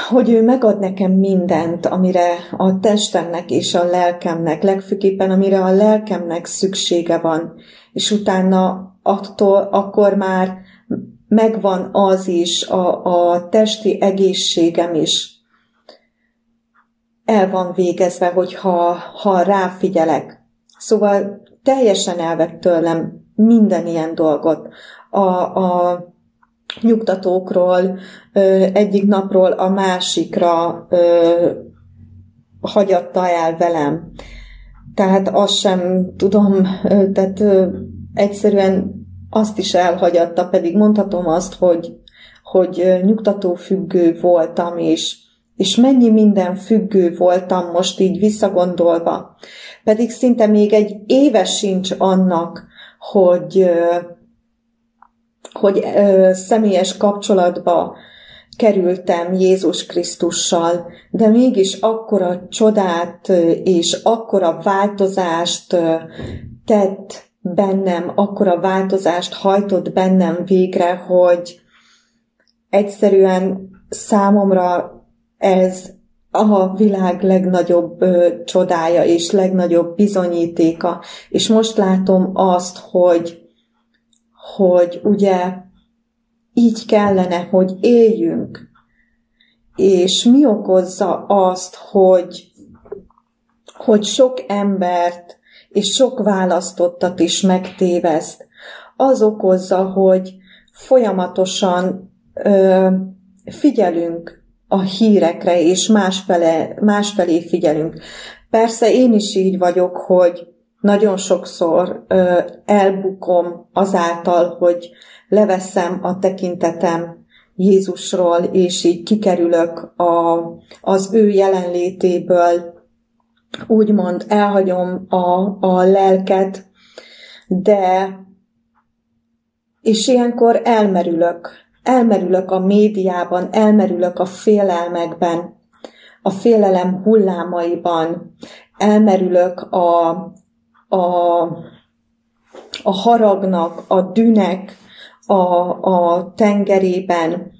hogy ő megad nekem mindent, amire a testemnek és a lelkemnek, legfőképpen amire a lelkemnek szüksége van, és utána attól, akkor már megvan az is, a, a testi egészségem is el van végezve, hogyha ha ráfigyelek. Szóval teljesen elvett tőlem minden ilyen dolgot. A, a nyugtatókról egyik napról a másikra ö, hagyatta el velem. Tehát azt sem tudom, tehát ö, egyszerűen azt is elhagyatta, pedig mondhatom azt, hogy, hogy nyugtató függő voltam, és, és mennyi minden függő voltam most így visszagondolva. Pedig szinte még egy éve sincs annak, hogy, hogy személyes kapcsolatba kerültem Jézus Krisztussal, de mégis akkora csodát és akkora változást tett bennem, akkora változást hajtott bennem végre, hogy egyszerűen számomra ez a világ legnagyobb ö, csodája és legnagyobb bizonyítéka. És most látom azt, hogy, hogy ugye így kellene, hogy éljünk. És mi okozza azt, hogy, hogy sok embert és sok választottat is megtéveszt. Az okozza, hogy folyamatosan ö, figyelünk a hírekre, és másfele, másfelé figyelünk. Persze én is így vagyok, hogy nagyon sokszor ö, elbukom azáltal, hogy leveszem a tekintetem Jézusról, és így kikerülök a, az ő jelenlétéből, úgymond elhagyom a, a lelket, de és ilyenkor elmerülök. Elmerülök a médiában, elmerülök a félelmekben, a félelem hullámaiban, elmerülök a, a, a haragnak, a dűnek a, a tengerében,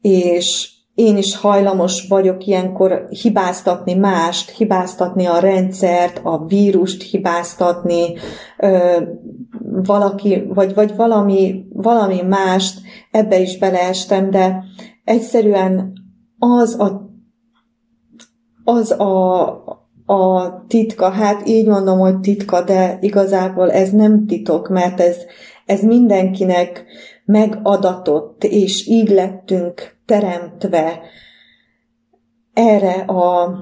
és én is hajlamos vagyok ilyenkor hibáztatni mást, hibáztatni a rendszert, a vírust hibáztatni, ö, valaki, vagy, vagy valami, valami mást, ebbe is beleestem, de egyszerűen az a, az a, a titka, hát így mondom, hogy titka, de igazából ez nem titok, mert ez, ez mindenkinek megadatott, és így lettünk teremtve, erre, a,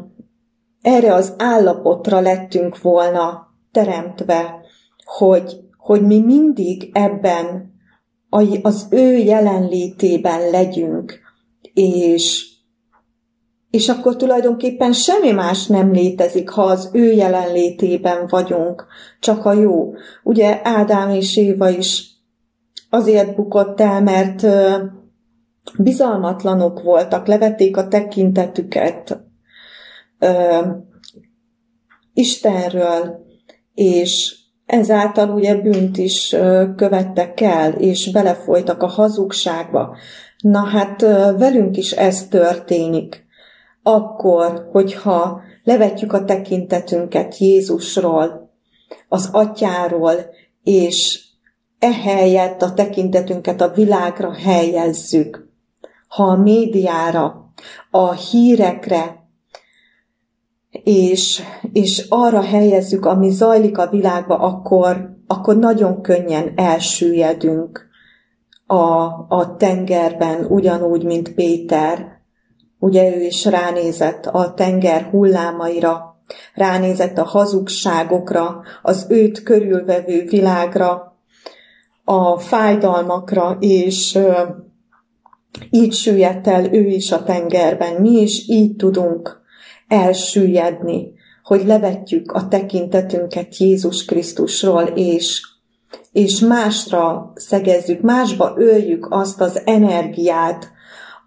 erre az állapotra lettünk volna teremtve, hogy, hogy mi mindig ebben az ő jelenlétében legyünk, és, és akkor tulajdonképpen semmi más nem létezik, ha az ő jelenlétében vagyunk, csak a jó. Ugye Ádám és Éva is azért bukott el, mert bizalmatlanok voltak, levették a tekintetüket Istenről, és ezáltal ugye bűnt is követtek el, és belefolytak a hazugságba. Na hát velünk is ez történik. Akkor, hogyha levetjük a tekintetünket Jézusról, az Atyáról, és ehelyett a tekintetünket a világra helyezzük, ha a médiára, a hírekre, és, és arra helyezzük, ami zajlik a világba, akkor, akkor nagyon könnyen elsüllyedünk a, a tengerben, ugyanúgy, mint Péter. Ugye ő is ránézett a tenger hullámaira, ránézett a hazugságokra, az őt körülvevő világra, a fájdalmakra, és így süllyedt el ő is a tengerben. Mi is így tudunk elsüllyedni, hogy levetjük a tekintetünket Jézus Krisztusról, és, és másra szegezzük, másba öljük azt az energiát,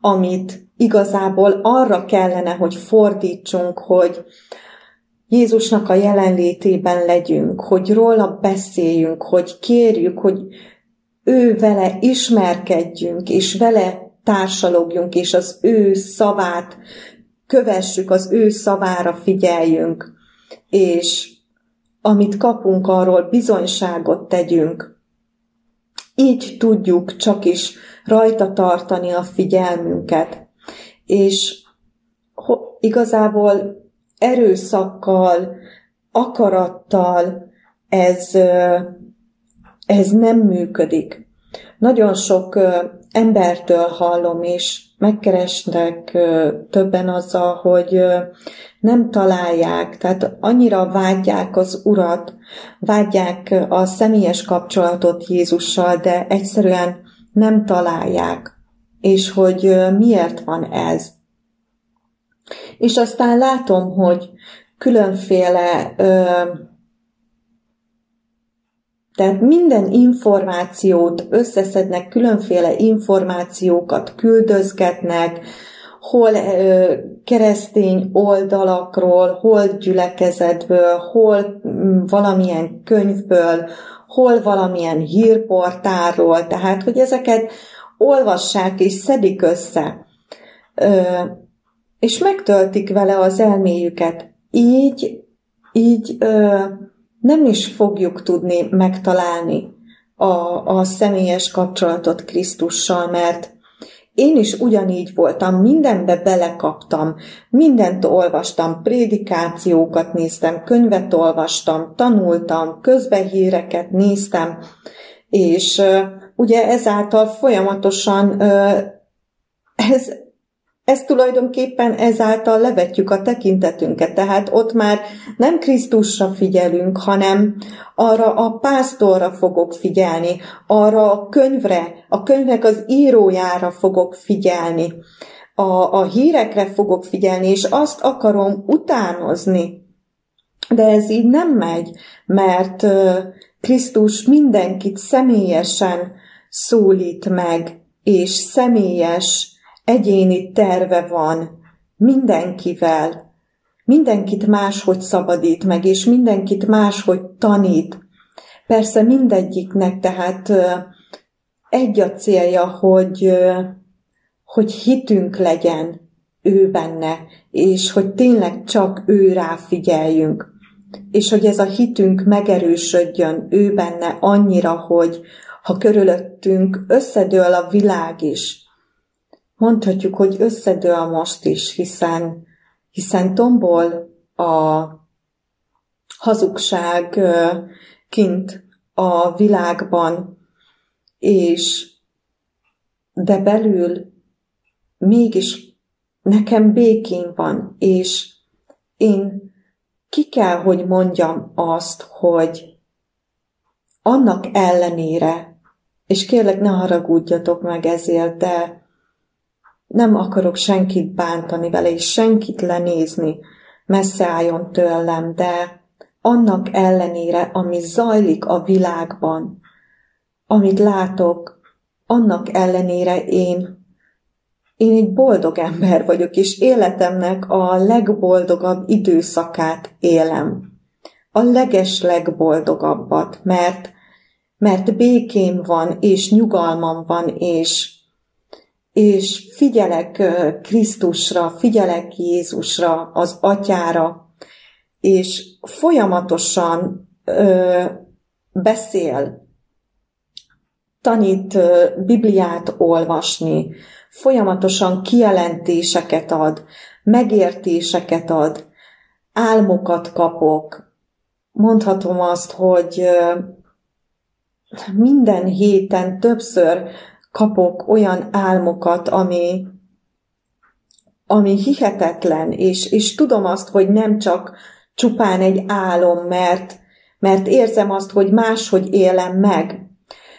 amit igazából arra kellene, hogy fordítsunk, hogy Jézusnak a jelenlétében legyünk, hogy róla beszéljünk, hogy kérjük, hogy ő vele ismerkedjünk, és vele társalogjunk, és az ő szavát kövessük, az ő szavára figyeljünk, és amit kapunk, arról bizonyságot tegyünk. Így tudjuk csak is rajta tartani a figyelmünket. És igazából erőszakkal, akarattal ez, ez nem működik. Nagyon sok embertől hallom, és megkeresnek többen azzal, hogy nem találják, tehát annyira vágyják az Urat, vágyják a személyes kapcsolatot Jézussal, de egyszerűen nem találják. És hogy miért van ez. És aztán látom, hogy különféle, tehát minden információt összeszednek, különféle információkat küldözgetnek, hol keresztény oldalakról, hol gyülekezetből, hol valamilyen könyvből, hol valamilyen hírportálról, tehát hogy ezeket olvassák és szedik össze, és megtöltik vele az elméjüket. Így, így nem is fogjuk tudni megtalálni a, a személyes kapcsolatot Krisztussal, mert én is ugyanígy voltam, mindenbe belekaptam, mindent olvastam, prédikációkat néztem, könyvet olvastam, tanultam, közbehíreket néztem, és ugye ezáltal folyamatosan, ez, ez tulajdonképpen ezáltal levetjük a tekintetünket, tehát ott már nem Krisztusra figyelünk, hanem arra a pásztorra fogok figyelni, arra a könyvre, a könyvnek az írójára fogok figyelni, a, a hírekre fogok figyelni, és azt akarom utánozni. De ez így nem megy, mert Krisztus mindenkit személyesen szólít meg, és személyes, egyéni terve van mindenkivel. Mindenkit máshogy szabadít meg, és mindenkit máshogy tanít. Persze mindegyiknek tehát egy a célja, hogy, hogy hitünk legyen ő benne, és hogy tényleg csak ő rá figyeljünk. És hogy ez a hitünk megerősödjön ő benne annyira, hogy ha körülöttünk összedől a világ is, mondhatjuk, hogy összedől most is, hiszen, hiszen tombol a hazugság kint a világban, és de belül mégis nekem békén van, és én ki kell, hogy mondjam azt, hogy annak ellenére, és kérlek, ne haragudjatok meg ezért, de nem akarok senkit bántani vele, és senkit lenézni, messze álljon tőlem, de annak ellenére, ami zajlik a világban, amit látok, annak ellenére én Én egy boldog ember vagyok, és életemnek a legboldogabb időszakát élem. a legesleg boldogabbat, mert, mert békém van, és nyugalmam van, és, és figyelek Krisztusra, figyelek Jézusra, az Atyára, és folyamatosan ö, beszél, tanít ö, Bibliát olvasni, folyamatosan kijelentéseket ad, megértéseket ad, álmokat kapok. Mondhatom azt, hogy minden héten többször kapok olyan álmokat, ami, ami hihetetlen, és, és tudom azt, hogy nem csak csupán egy álom, mert, mert érzem azt, hogy máshogy élem meg.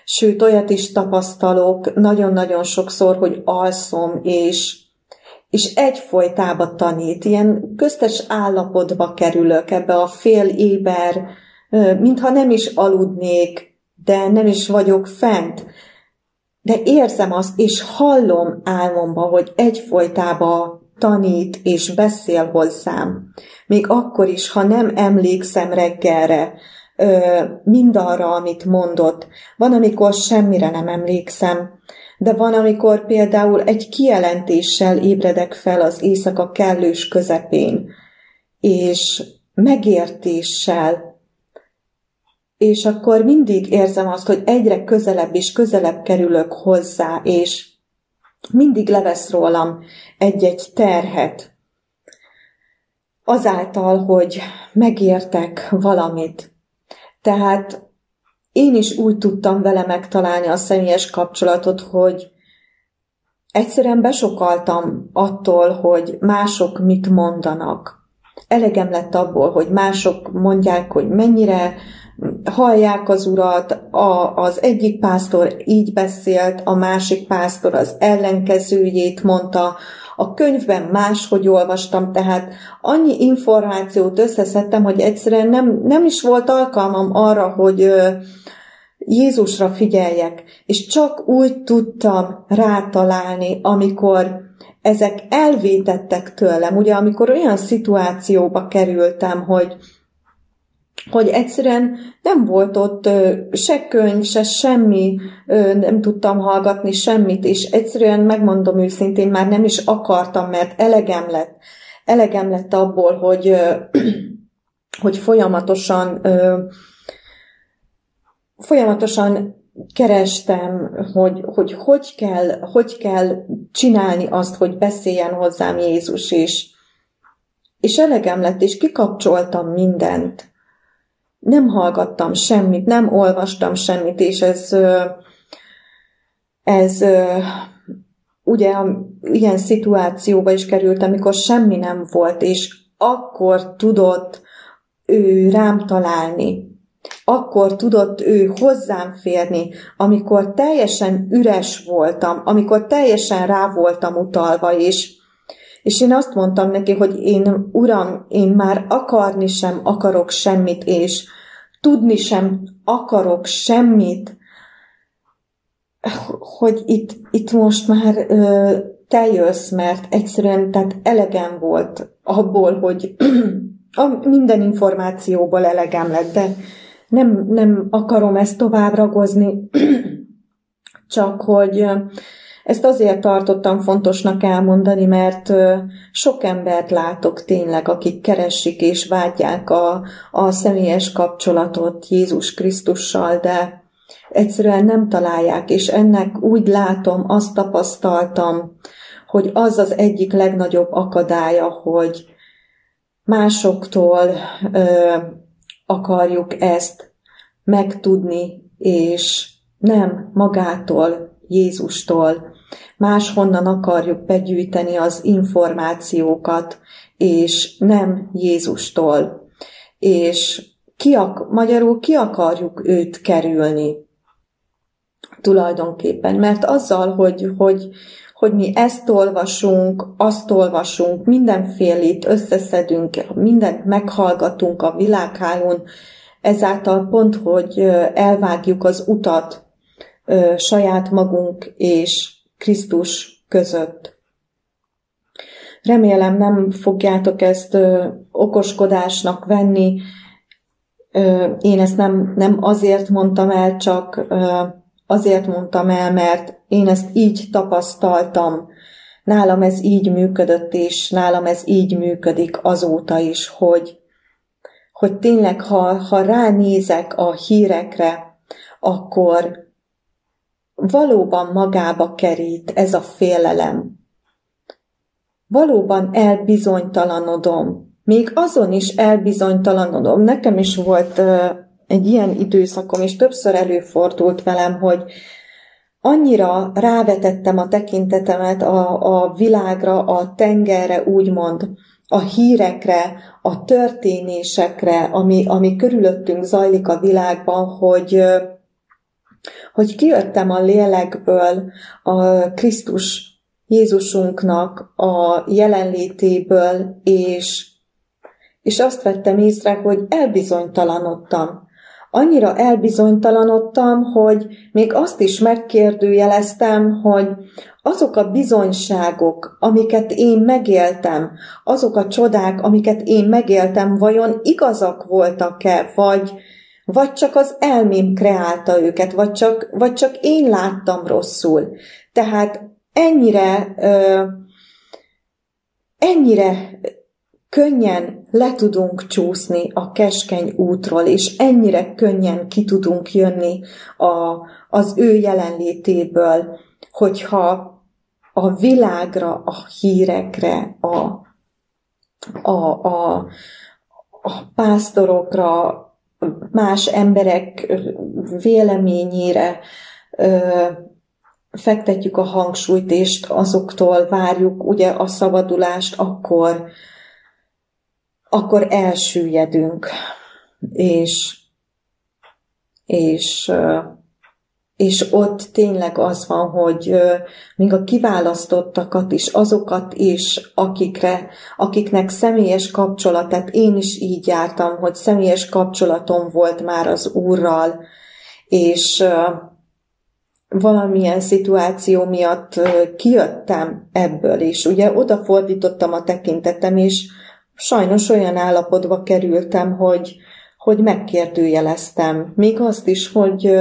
Sőt, olyat is tapasztalok nagyon-nagyon sokszor, hogy alszom, és, és egyfolytában tanít. Ilyen köztes állapotba kerülök, ebbe a fél éber, mintha nem is aludnék, de nem is vagyok fent. De érzem azt, és hallom álmomba, hogy egyfolytában tanít és beszél hozzám. Még akkor is, ha nem emlékszem reggelre, mindarra, amit mondott. Van, amikor semmire nem emlékszem, de van, amikor például egy kijelentéssel ébredek fel az éjszaka kellős közepén, és megértéssel, és akkor mindig érzem azt, hogy egyre közelebb és közelebb kerülök hozzá, és mindig levesz rólam egy-egy terhet. Azáltal, hogy megértek valamit. Tehát én is úgy tudtam vele megtalálni a személyes kapcsolatot, hogy egyszerűen besokaltam attól, hogy mások mit mondanak. Elegem lett abból, hogy mások mondják, hogy mennyire hallják az urat, a, az egyik pásztor így beszélt, a másik pásztor az ellenkezőjét mondta, a könyvben máshogy olvastam, tehát annyi információt összeszedtem, hogy egyszerűen nem, nem is volt alkalmam arra, hogy Jézusra figyeljek, és csak úgy tudtam rátalálni, amikor ezek elvétettek tőlem, ugye, amikor olyan szituációba kerültem, hogy, hogy egyszerűen nem volt ott se könyv, se semmi, nem tudtam hallgatni semmit, és egyszerűen, megmondom őszintén, már nem is akartam, mert elegem lett. Elegem lett abból, hogy, hogy folyamatosan, folyamatosan kerestem, hogy hogy, hogy, kell, hogy kell csinálni azt, hogy beszéljen hozzám Jézus is. És elegem lett, és kikapcsoltam mindent. Nem hallgattam semmit, nem olvastam semmit, és ez, ez ugye ilyen szituációba is került, amikor semmi nem volt, és akkor tudott ő rám találni. Akkor tudott ő hozzám férni, amikor teljesen üres voltam, amikor teljesen rá voltam utalva, és És én azt mondtam neki, hogy én, Uram, én már akarni sem akarok semmit, és tudni sem akarok semmit, hogy itt, itt most már ö, te jössz, mert egyszerűen tehát elegem volt abból, hogy minden információból elegem lett, de nem, nem akarom ezt tovább ragozni, csak hogy... Ezt azért tartottam fontosnak elmondani, mert sok embert látok tényleg, akik keresik és vágyják a, a személyes kapcsolatot Jézus Krisztussal, de egyszerűen nem találják, és ennek úgy látom, azt tapasztaltam, hogy az az egyik legnagyobb akadálya, hogy másoktól ö, akarjuk ezt megtudni, és nem magától, Jézustól. Máshonnan akarjuk begyűjteni az információkat, és nem Jézustól. És ki ak- magyarul ki akarjuk őt kerülni tulajdonképpen. Mert azzal, hogy, hogy, hogy mi ezt olvasunk, azt olvasunk, mindenfélét összeszedünk, mindent meghallgatunk a világhálón, ezáltal pont, hogy elvágjuk az utat saját magunk és Krisztus között. Remélem, nem fogjátok ezt okoskodásnak venni. Én ezt nem, nem azért mondtam el, csak azért mondtam el, mert én ezt így tapasztaltam. Nálam ez így működött, és nálam ez így működik azóta is, hogy, hogy tényleg, ha, ha ránézek a hírekre, akkor valóban magába kerít ez a félelem. Valóban elbizonytalanodom. Még azon is elbizonytalanodom. Nekem is volt uh, egy ilyen időszakom, és többször előfordult velem, hogy annyira rávetettem a tekintetemet a, a világra, a tengerre, úgymond, a hírekre, a történésekre, ami, ami körülöttünk zajlik a világban, hogy, uh, hogy kijöttem a lélekből, a Krisztus Jézusunknak a jelenlétéből, és És azt vettem észre, hogy elbizonytalanodtam. Annyira elbizonytalanodtam, hogy még azt is megkérdőjeleztem, hogy azok a bizonyságok, amiket én megéltem, azok a csodák, amiket én megéltem, vajon igazak voltak-e, vagy, vagy csak az elmém kreálta őket, vagy csak, vagy csak én láttam rosszul. Tehát ennyire, ö, ennyire... könnyen le tudunk csúszni a keskeny útról, és ennyire könnyen ki tudunk jönni a, az ő jelenlétéből, hogyha a világra, a hírekre, a, a, a, a pásztorokra, más emberek véleményére ö, fektetjük a hangsúlyt, és azoktól várjuk ugye a szabadulást, akkor akkor elsüllyedünk, és, és, és ott tényleg az van, hogy még a kiválasztottakat is, azokat is, akikre, akiknek személyes kapcsolatát, én is így jártam, hogy személyes kapcsolatom volt már az Úrral, és valamilyen szituáció miatt kijöttem ebből is. Ugye odafordítottam a tekintetem, és sajnos olyan állapotba kerültem, hogy, hogy megkérdőjeleztem. Még azt is, hogy,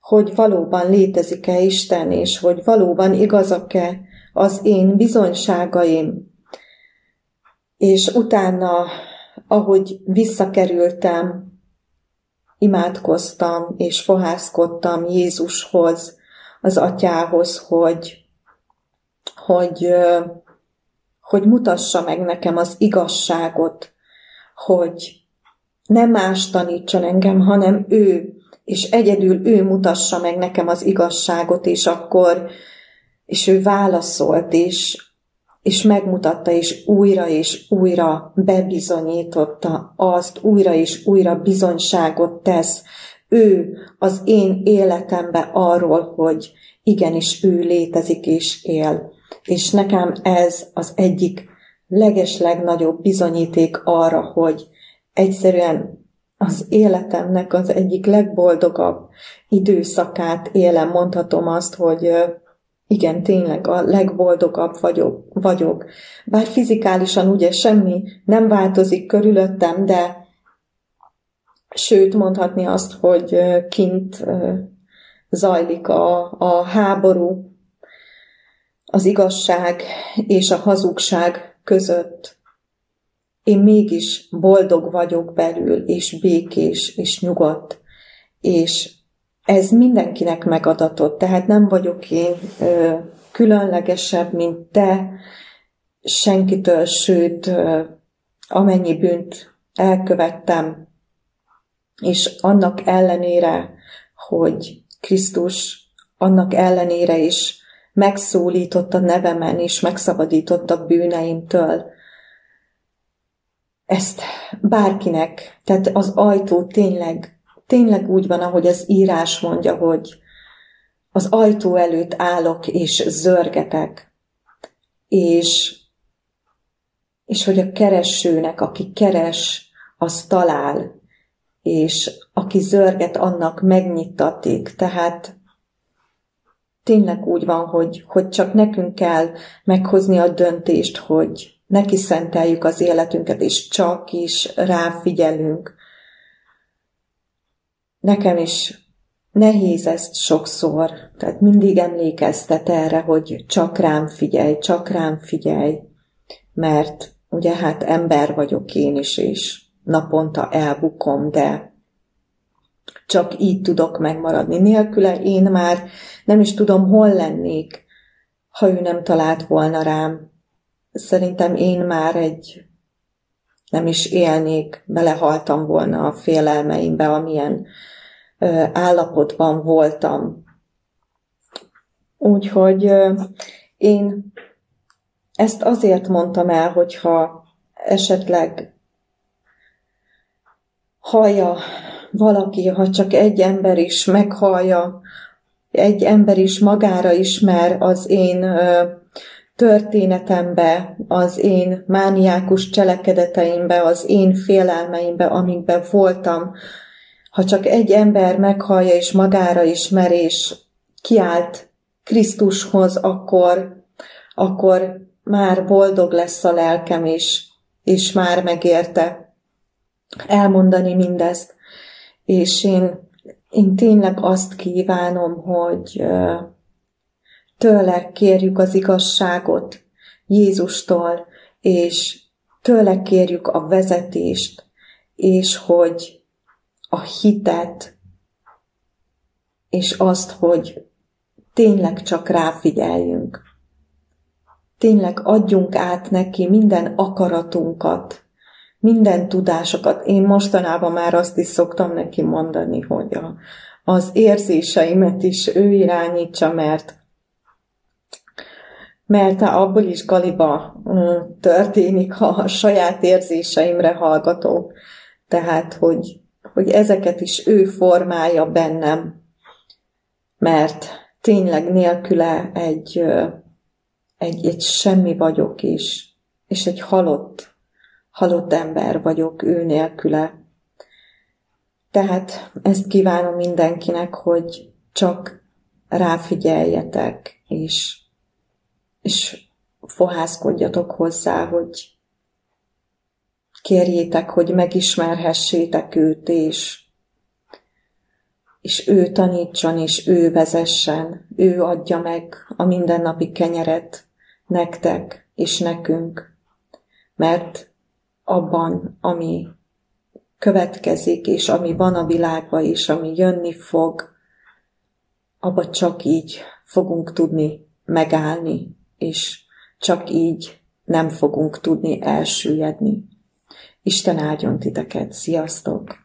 hogy valóban létezik-e Isten, és hogy valóban igazak-e az én bizonyságaim. És utána, ahogy visszakerültem, imádkoztam és fohászkodtam Jézushoz, az Atyához, hogy... hogy hogy mutassa meg nekem az igazságot, hogy nem más tanítson engem, hanem ő, és egyedül ő mutassa meg nekem az igazságot, és akkor, és ő válaszolt, és, és megmutatta, és újra és újra bebizonyította azt, újra és újra bizonyságot tesz ő az én életembe arról, hogy igenis ő létezik és él. És nekem ez az egyik legeslegnagyobb bizonyíték arra, hogy egyszerűen az életemnek az egyik legboldogabb időszakát élem. Mondhatom azt, hogy igen, tényleg a legboldogabb vagyok. Bár fizikálisan ugye semmi nem változik körülöttem, de sőt mondhatni azt, hogy kint zajlik a, a háború, az igazság és a hazugság között. Én mégis boldog vagyok belül, és békés, és nyugodt. És ez mindenkinek megadatott. Tehát nem vagyok én ö, különlegesebb, mint te, senkitől, sőt, ö, amennyi bűnt elkövettem. És annak ellenére, hogy Krisztus annak ellenére is megszólított a nevemen, és megszabadított a bűneimtől. Ezt bárkinek, tehát az ajtó tényleg, tényleg úgy van, ahogy az írás mondja, hogy az ajtó előtt állok, és zörgetek. És, és hogy a keresőnek, aki keres, az talál, és aki zörget, annak megnyittatik. Tehát tényleg úgy van, hogy, hogy csak nekünk kell meghozni a döntést, hogy neki szenteljük az életünket, és csak is ráfigyelünk. Nekem is nehéz ezt sokszor, tehát mindig emlékeztet erre, hogy csak rám figyelj, csak rám figyelj, mert ugye hát ember vagyok én is, és naponta elbukom, de csak így tudok megmaradni. Nélküle én már nem is tudom, hol lennék, ha ő nem talált volna rám. Szerintem én már egy, nem is élnék, belehaltam volna a félelmeimbe, amilyen ö, állapotban voltam. Úgyhogy ö, én ezt azért mondtam el, hogyha esetleg hallja valaki, ha csak egy ember is meghallja, egy ember is magára ismer az én ö, történetembe, az én mániákus cselekedeteimbe, az én félelmeimbe, amikben voltam. Ha csak egy ember meghallja és magára ismer, és kiált Krisztushoz, akkor, akkor már boldog lesz a lelkem is, és már megérte elmondani mindezt. És én, én tényleg azt kívánom, hogy tőle kérjük az igazságot, Jézustól, és tőle kérjük a vezetést, és hogy a hitet, és azt, hogy tényleg csak ráfigyeljünk. Tényleg adjunk át neki minden akaratunkat, minden tudásokat. Én mostanában már azt is szoktam neki mondani, hogy a, az érzéseimet is ő irányítsa, mert mert abból is galiba történik, ha a saját érzéseimre hallgatok. Tehát, hogy, hogy ezeket is ő formálja bennem, mert tényleg nélküle egy, egy, egy semmi vagyok is, és egy halott, halott ember vagyok ő nélküle. Tehát ezt kívánom mindenkinek, hogy csak ráfigyeljetek, és és fohászkodjatok hozzá, hogy kérjétek, hogy megismerhessétek őt, és, és ő tanítson, és ő vezessen, ő adja meg a mindennapi kenyeret nektek és nekünk, mert abban, ami következik, és ami van a világban, és ami jönni fog, abban csak így fogunk tudni megállni, és csak így nem fogunk tudni elsüllyedni. Isten áldjon titeket! Sziasztok!